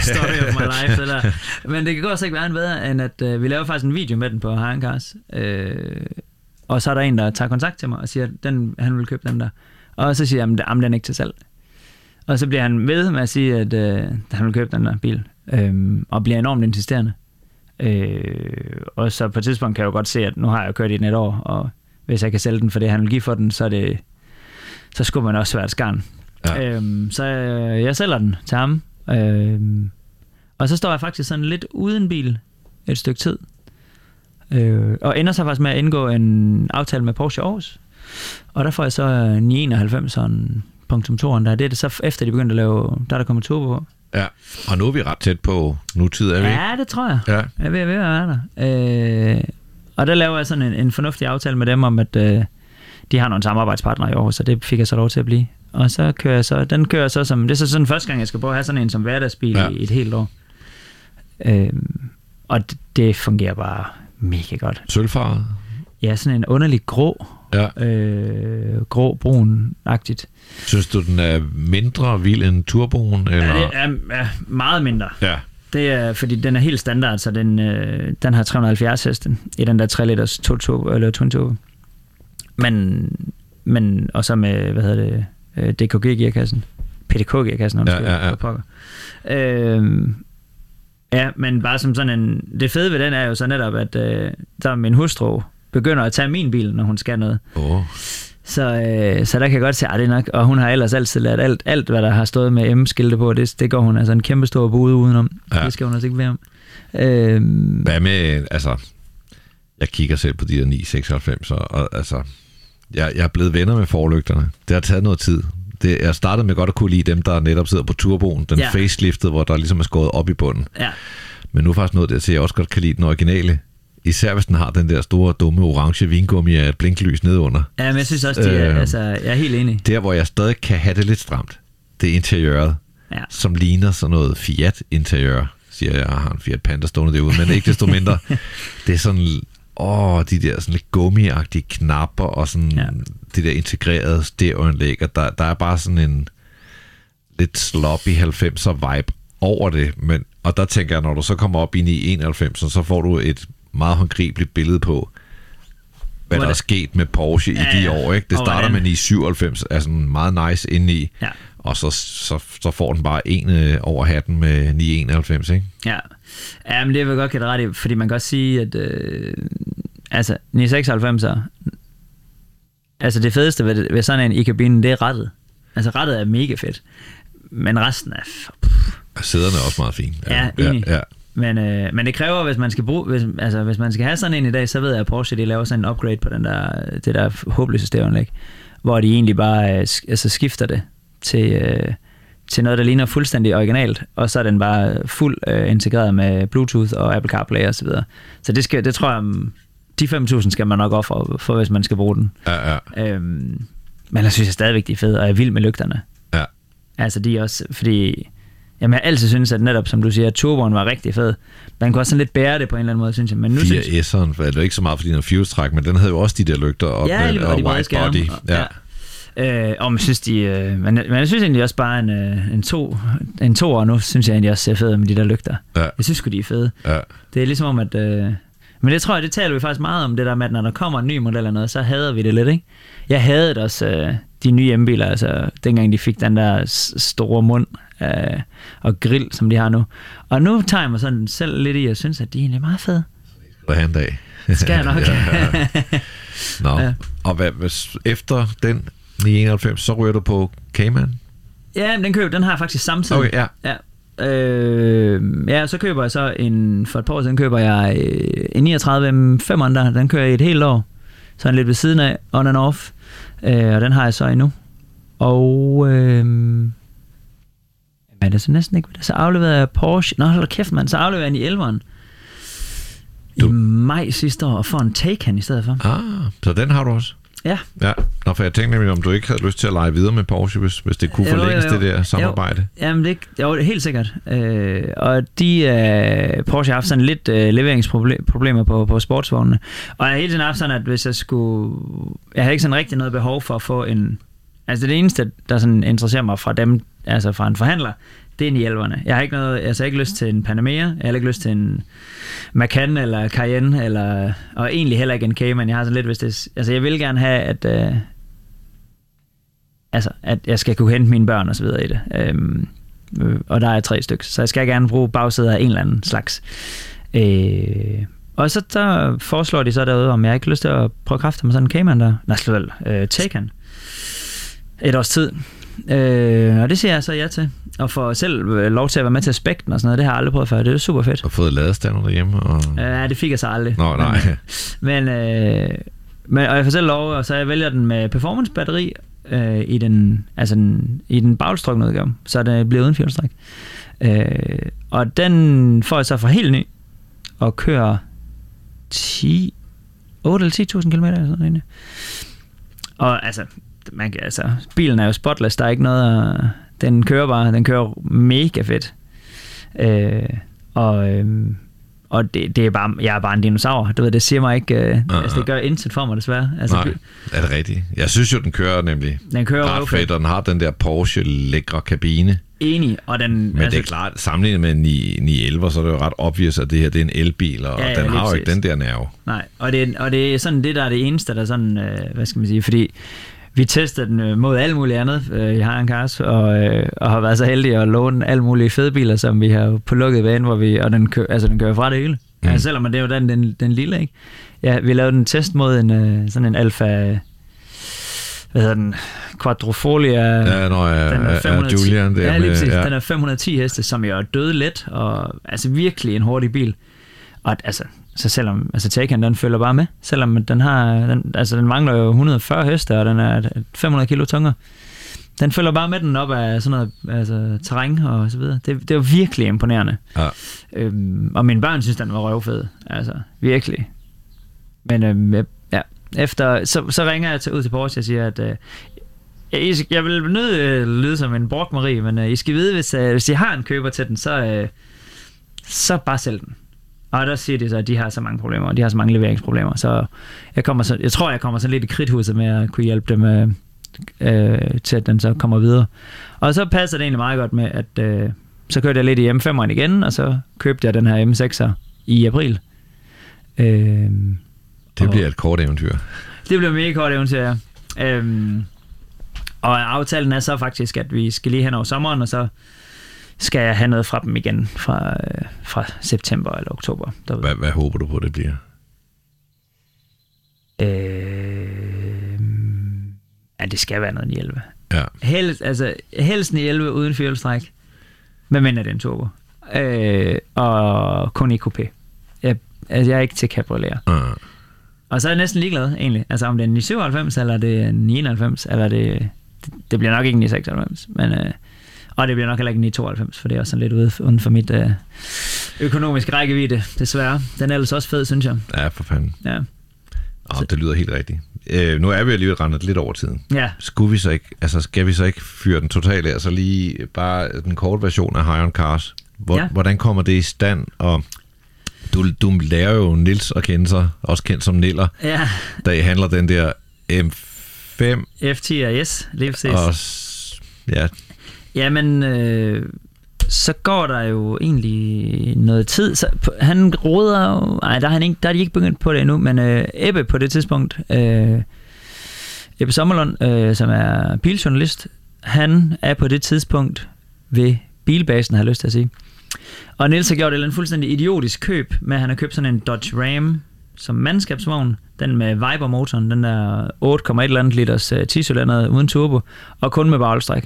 story of my life, det der. Men det kan godt ikke være en bedre, end at vi laver faktisk en video med den på High on Cars. Og så er der en, der tager kontakt til mig og siger, at han vil købe den der. Og så siger jeg, at den er ikke til salg. Og så bliver han ved med at sige, at han vil købe den der bil. Og bliver enormt insisterende. Og så på et tidspunkt kan jeg jo godt se, at nu har jeg kørt i den et år. Og hvis jeg kan sælge den for det, han vil give for den, så er det... så skulle man også svært skarn. Ja. Så jeg sælger den til ham. Og så står jeg faktisk sådan lidt uden bil et stykke tid. Og ender så faktisk med at indgå en aftale med Porsche Aarhus. Og der får jeg så 991.2'eren der. Det er det så efter de begyndte at lave, der kommer turbo på. Ja, og nu er vi ret tæt på nutid, er vi ikke? Ja, det tror jeg. Ja. Jeg ved, hvad jeg er der. Og der laver jeg sådan en fornuftig aftale med dem om, at... de har nogle samarbejdspartnere i Aarhus, så det fik jeg så lov til at blive. Og så kører jeg så... Den kører så som... Det er så sådan første gang, jeg skal prøve at have sådan en som hverdagsbil i et helt år. Og det fungerer bare mega godt. Sølvfarvet? Ja, sådan en underlig grå. Ja. Grå-brun-agtigt. Synes du, den er mindre vild end turboen? Eller? Ja, det er meget mindre. Ja. Det er, fordi den er helt standard, så den har 370 hesten i den der 3-liters twin-turbo. Men og så med DKG-gearkassen, PDK-gearkassen, men bare som sådan en, det fede ved den er jo så netop, at der min hustru begynder at tage min bil, når hun skal noget. Så der kan jeg godt se, at det er nok, og hun har ellers altid ladt alt hvad der har stået med M-skilte på, det går hun altså en kæmpe stor bude udenom. Ja. Det skal hun altså ikke være om. Hvad med, altså... Jeg kigger selv på de der 996, og altså, jeg er blevet venner med forlygterne. Det har taget noget tid. Jeg startede med godt at kunne lide dem, der netop sidder på turboen, den faceliftet, hvor der ligesom er skåret op i bunden. Ja. Men nu er faktisk noget der til, at jeg også godt kan lide den originale. Især hvis den har den der store, dumme, orange vingummi af et blinklys nedunder. Ja, men jeg synes også, jeg er helt enig. Der, hvor jeg stadig kan have det lidt stramt, det er interiøret, som ligner sådan noget Fiat-interiør. Siger jeg har en Fiat Panda stående derude, men ikke desto mindre. Det er sådan... de der sådan lidt gummiagtige knapper og sådan det der integrerede stereoanlæg, og der er bare sådan en lidt sloppy 90'er vibe over det, men, og der tænker jeg, når du så kommer op ind i 91'erne, så får du et meget håndgribeligt billede på, hvad der er sket med Porsche i de år, ikke? Det starter med en i 97, altså meget nice indeni, og så får den bare en over hatten med 991, ikke? Ja, men det vil jeg godt give det ret i, fordi man kan også sige, at altså 996'er, altså det fedeste ved sådan en i kabinen, det er rettet. Altså rettet er mega fedt, men resten er... Sæderne er også meget fine. Ja. Men det kræver, hvis man skal bruge, hvis man skal have sådan en i dag, så ved jeg, at Porsche de laver sådan en upgrade på den der, det der håbløse stereoanlæg, hvor de egentlig bare skifter det til noget, der ligner fuldstændig originalt, og så er den bare fuld integreret med Bluetooth og Apple CarPlay og så videre. Så det tror jeg, de 5.000 skal man nok ofre for, hvis man skal bruge den. Ja. Men jeg synes, jeg stadigvæk, de er fede, og jeg er vild med lygterne. Ja. Altså, de er også, fordi... Jamen, jeg altid synes, at netop, som du siger, at turboen var rigtig fed. Den kunne også sådan lidt bære det på en eller anden måde, synes jeg. Men nu synes jeg... 4S'eren, det var ikke så meget, fordi den var fjustræk, men den havde jo også de der lygter op, og wide body. Og man synes, men jeg synes egentlig også bare en toer nu, synes jeg egentlig også er fed med de der lygter. Ja. Jeg synes sgu, de er fede. Ja. Det er ligesom om, at... Men det tror jeg, det taler vi faktisk meget om, det der med, at når der kommer en ny model eller noget, så hader vi det lidt, ikke? Jeg hadede også de nye M-biler, altså dengang de fik den der store mund og grill, som de har nu. Og nu tager jeg mig sådan selv lidt i, og synes, at de egentlig er meget fede. Hvad han dag? Skal jeg nok. Nå, og hvis efter den 91, så ryger du på Cayman? Ja, den har jeg faktisk samtidig. Okay, ja. Så køber jeg så for et par år siden køber jeg en 39 M5, den kører jeg et helt år, sådan lidt ved siden af, on and off, og den har jeg så endnu, og det er så næsten ikke, så afleverede jeg Porsche, så afleverede jeg den i 11'eren i maj sidste år, og får en Taycan i stedet for. Så den har du også? Ja. Nå, for jeg tænkte nemlig, om du ikke havde lyst til at lege videre med Porsche, hvis det kunne forlænges det der samarbejde. Jamen det er helt sikkert. Og Porsche har haft sådan lidt leveringsproblemer på sportsvognene. Og jeg har hele tiden haft sådan, at hvis jeg skulle... Jeg havde ikke sådan rigtig noget behov for at få en... Altså det eneste, der sådan interesserer mig fra dem, altså fra en forhandler, det er en i 11'erne. Jeg har ikke lyst til en Panamera, jeg har ikke lyst til en Macan eller Cayenne, og egentlig heller ikke en Cayman. Jeg har sådan lidt, hvis det... Altså, jeg vil gerne have, at... at jeg skal kunne hente mine børn og så videre i det. Og der er 3 stykker, så jeg skal gerne bruge bagsæder af en eller anden slags. Og så der foreslår de så derude, om jeg ikke har lyst til at prøve kræfter med sådan en Cayman der. Taycan. Et års tid. Og det siger jeg så ja til. Og får selv lov til at være med til aspekten og sådan noget. Det har jeg aldrig prøvet før. Det er super fedt. Og fået ladestander derhjemme? Det fik jeg så aldrig. Nå, nej. Men og jeg får selv lov, og så jeg vælger den med performance-batteri i den bagstrøkne udgave. Så det bliver uden fjernstræk. Og den får jeg så for helt ny og kører 8 eller 10.000 km eller sådan noget. Og altså... bilen er jo spotless, der er ikke noget, den kører bare, den kører mega fedt, og det er bare, jeg er bare en dinosaur, du ved, det siger mig ikke, det gør intet for mig desværre. Nej, er det rigtigt? Jeg synes jo, den kører nemlig, ret fedt, og den har den der Porsche lækre kabine. Enig, og den... Men det er klart, sammenlignet med 911, så er det jo ret obvious, at det her det er en elbil, og den har jo ikke den der nerve. Nej, og det er sådan det, der er det eneste, der sådan, hvad skal man sige, fordi vi tester den mod alt muligt andet i High on Cars, og har været så heldige at låne alle mulige fede biler, som vi har på lukket vand, hvor vi, og den kører fra det hele. Mm. Altså, selvom det er jo den lille, ikke? Ja, vi lavede en test mod sådan en Alfa... Hvad hedder den? Quadrofolia... Julian. Den er 510 heste, som jo er døde let, og altså virkelig en hurtig bil. Og altså... Så selvom Taycan, den følger bare med, selvom den mangler jo 140 heste, og den er 500 kilo tungere. Den følger bare med den op af sådan noget terræn og så videre. Det var virkelig imponerende. Ja. Og mine børn synes, den var røvfed. Altså, virkelig. Men efter så ringer jeg ud til Porsche og siger, at jeg vil nødt lyde som en brokmarie, men I skal vide, hvis I har en køber til den, så bare sælg den. Og der siger de så, at de har så mange problemer, og de har så mange leveringsproblemer, så jeg tror, jeg kommer sådan lidt i kridthuset med at kunne hjælpe dem til, at den så kommer videre. Og så passer det egentlig meget godt med, at så kørte jeg lidt i M5'eren igen, og så købte jeg den her M6'er i april. Det bliver et kort eventyr. Det bliver mega kort eventyr, ja. Og aftalen er så faktisk, at vi skal lige hen over sommeren, og så skal jeg have noget fra dem igen fra september eller oktober. Hvad håber du på, det bliver? Ja, det skal være noget 911. Ja. Helst 911 uden fjolstræk, men mindre den turbo. Og kun i coupé. Jeg er ikke til cabriolet. Og så er jeg næsten ligeglad, egentlig. Altså, om det er en 97, eller det er en 99, eller det bliver nok ikke en 96, men... Og det bliver nok heller ikke en 92, for det er også sådan lidt uden for mit økonomiske rækkevidde, desværre. Den er ellers også fed, synes jeg. Ja, for fanden. Ja. Det lyder helt rigtigt. Nu er vi alligevel rendet lidt over tiden. Ja. Skal vi så ikke fyre den totale, altså lige bare den korte version af High on Cars? Hvordan kommer det i stand? Og du lærer jo Niels at kende sig, også kendt som Niller, ja. Da I handler den der M5. F10RS, lige præcis. Ja. Jamen, så går der jo egentlig noget tid. Så, han roder jo... Ej, der er de ikke begyndt på det endnu, men Ebbe på det tidspunkt, Ebbe Sommerlund, som er biljournalist, han er på det tidspunkt ved bilbasen, har jeg lyst til at sige. Og Niels har gjort et fuldstændig idiotisk køb med, at han har købt sådan en Dodge Ram som mandskabsvogn, den med Viper-motoren, den der 8,1 eller andet liters 10-cylinder uden turbo, og kun med baghjulstræk.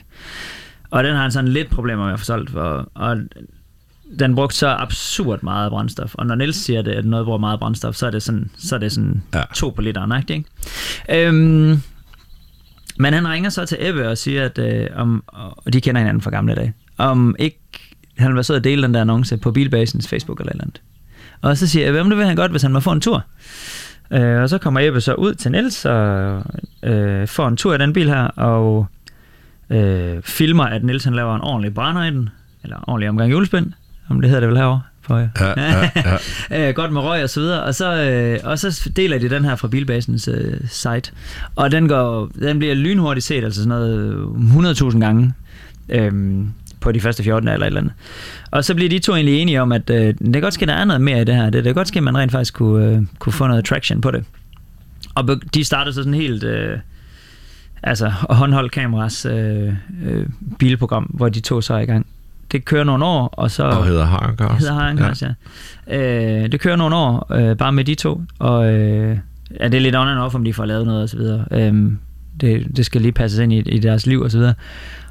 Og den har han sådan lidt problemer med at få solgt, og den brugte så absurd meget brændstof. Og når Niels siger det, at noget bruger meget brændstof, så er det sådan ja. 2 på literen, ikke? Men han ringer så til Ebbe og siger, at og de kender hinanden fra gamle dage, om ikke han ville være sød at dele den der annonce på Bilbasens Facebook eller et eller andet. Og så siger Ebbe, det vil han godt, hvis han må få en tur. Og så kommer Ebbe så ud til Niels og får en tur i den bil her, og... filmer, at Niels han laver en ordentlig brænder i den, eller ordentlig omgang julespind, om det hedder det vel herovre. Ja. Godt med røg og så videre, og så deler de den her fra Bilbasens site, og den bliver lynhurtigt set, altså sådan noget 100.000 gange på de første 14 eller et eller andet. Og så bliver de to egentlig enige om, at det kan godt ske, der er noget mere i det her, det kan godt ske, at man rent faktisk kunne få noget traction på det. Og de starter så sådan helt... altså håndholdt kameras bilprogram, hvor de to så er i gang. Det kører nogle år, og så... Og hedder High on Cars. Ja. Det kører nogle år, bare med de to, og ja, det er lidt on and off, om de får lavet noget, og så videre. Det skal lige passes ind i deres liv, og så videre.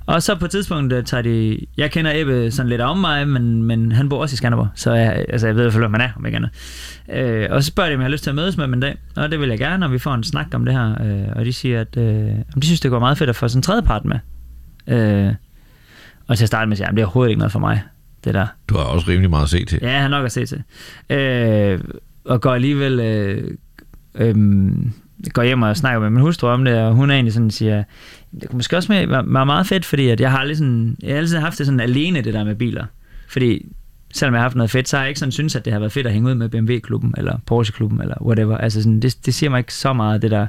Og så på et tidspunkt tager de... Jeg kender Ebbe sådan lidt om mig, men han bor også i Skanderborg, så jeg ved i hvert fald, hvad man er, om ikke andet. Og så spørger de, om jeg har lyst til at mødes med dem en dag. Og det vil jeg gerne, og vi får en snak om det her. Og de siger, at de synes, det går meget fedt at få sådan en tredjepart med. Og til at starte med, at det er overhovedet ikke noget for mig, det der. Du har også rimelig meget at se til. Ja, jeg har nok at se til. Og går alligevel... går hjem og snakker med min hustru om det, og hun er egentlig sådan, siger, det kunne måske også være meget fedt, fordi at jeg har altid haft det sådan alene, det der med biler. Fordi selvom jeg har haft noget fedt, så har jeg ikke sådan synes, at det har været fedt at hænge ud med BMW-klubben, eller Porsche-klubben, eller whatever. Altså sådan, det siger mig ikke så meget, det der.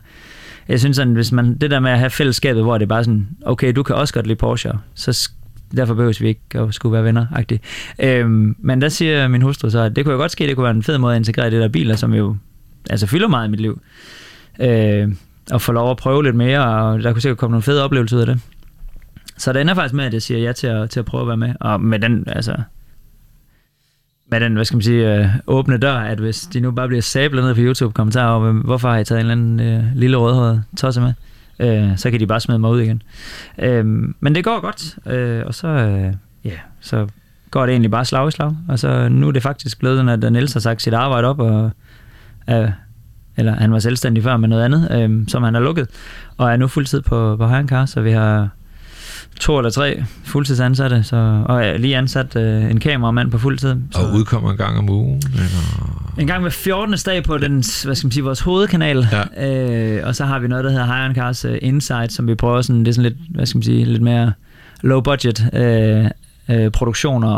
Jeg synes sådan, hvis man, det der med at have fællesskabet, hvor det er bare sådan, okay, du kan også godt lide Porsche, så derfor behøves vi ikke at skulle være venner-agtigt. Men der siger min hustru så, at det kunne jo godt ske, det kunne være en fed måde at integrere det der biler, som jo altså fylder meget i mit liv. Og få lov at prøve lidt mere, og der kunne sikkert komme nogle fede oplevelser ud af det. Så det ender faktisk med, at jeg siger ja til at prøve at være med, og med den, hvad skal man sige, åbne dør, at hvis de nu bare bliver sablet ned på YouTube-kommentarer over, hvorfor har I taget en eller anden lille rødhåret tosser med, så kan de bare smide mig ud igen. Men det går godt, og så, så går det egentlig bare slag i slag, og så nu er det faktisk blevet sådan, at Niels har sagt sit arbejde op, og eller han var selvstændig før med noget andet, som han har lukket, og er nu fuldtid på High on Cars, så vi har 2 eller 3 fuldtidsansatte, så, og jeg lige ansat en kameramand på fuldtid. Så. Og udkommer en gang om ugen? Eller? En gang med 14. dag på den, hvad skal man sige, vores hovedkanal, ja. Og så har vi noget, der hedder High on Cars Insight, som vi prøver sådan, det er sådan lidt, hvad skal man sige, lidt mere low budget produktioner,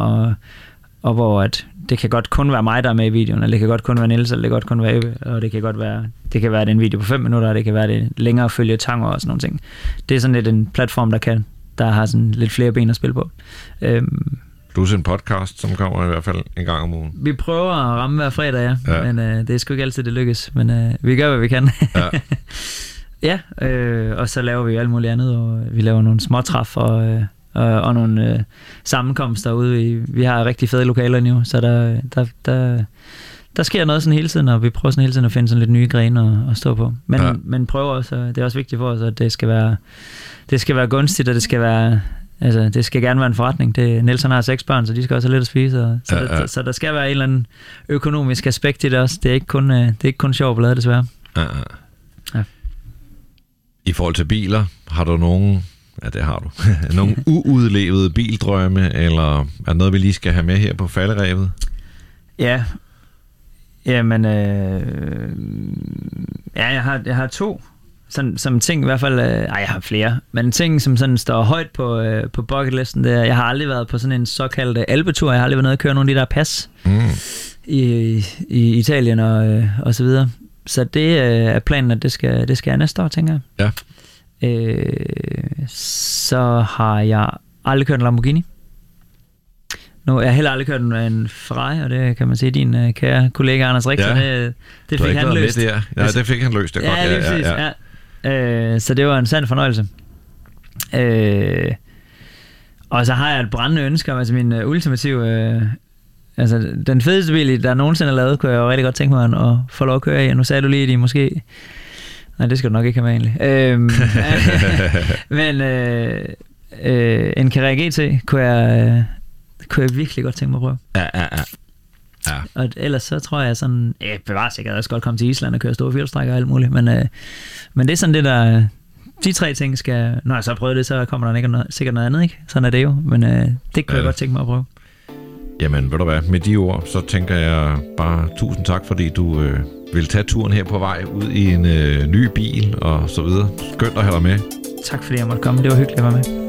og hvor at det kan godt kun være mig, der er med i videoen, eller det kan godt kun være Niels, eller det kan godt kun være Ebbe, og det kan være en video på 5 minutter, og det kan være det længere følge tanger og sådan nogle ting. Det er sådan lidt en platform, der har sådan lidt flere ben at spille på. Plus en podcast, som kommer i hvert fald en gang om ugen. Vi prøver at ramme hver fredag, ja. Men det er sgu ikke altid, det lykkes, men vi gør, hvad vi kan. Ja. Ja, og så laver vi alt muligt andet, og vi laver nogle småtræf og nogle sammenkomster ude i. Vi har rigtig fede lokaler nu, så der sker noget sådan hele tiden, og vi prøver sådan hele tiden at finde sådan lidt nye grene at stå på. Men, ja. Men prøver også, og det er også vigtigt for os, at det skal være gunstigt, og det skal være. Altså, det skal gerne være en forretning. Nielsen har 6 børn, så de skal også have lidt at spise. Så der skal være en eller anden økonomisk aspekt i det også. Det er ikke kun, sjov blad, desværre. Ja. I forhold til biler, har du nogen... Ja, det har du. Nogle uudlevede bildrømme, eller er der noget, vi lige skal have med her på falderæbet? Ja. Jamen, jeg har 2... Som ting i hvert fald, jeg har flere, men ting, som sådan står højt på bucketlisten, det er, jeg har aldrig været på sådan en såkaldt alpetur, jeg har aldrig været nede og køre nogle af de der pas i Italien og så videre. Så det er planen, at det skal jeg næste år, tænker jeg. Ja. Så har jeg aldrig kørt en Lamborghini. Nu, jeg har heller aldrig kørt en Ferrari, og det kan man sige, din kære kollega Anders Richter, ja. Det fik han løst. Ja, det fik han løst, det er godt. Ja, præcis, ja. Så det var en sand fornøjelse. Og så har jeg et brændende ønske om, altså min ultimative, den fedeste bil, der nogensinde er lavet, kunne jeg jo rigtig godt tænke mig at få lov at køre i. Nu sagde du lige, at I måske... Nej, det skal du nok ikke have med egentlig. Men en Carrera GT kunne jeg virkelig godt tænke mig at prøve. Ja. Og ellers så tror jeg sådan, bevares, jeg gad også godt komme til Island og køre store fjolstrækker og alt muligt, men det er sådan det, der, de 3 ting skal, når jeg så prøver det, så kommer der ikke sikkert noget andet, ikke? Sådan er det jo, men det kunne jeg godt tænke mig at prøve. Jamen, ved du hvad, med de ord, så tænker jeg bare tusind tak, fordi du vil tage turen her på vej ud i en ny bil og så videre. Skønt at have dig med. Tak fordi jeg måtte komme, det var hyggeligt at være med.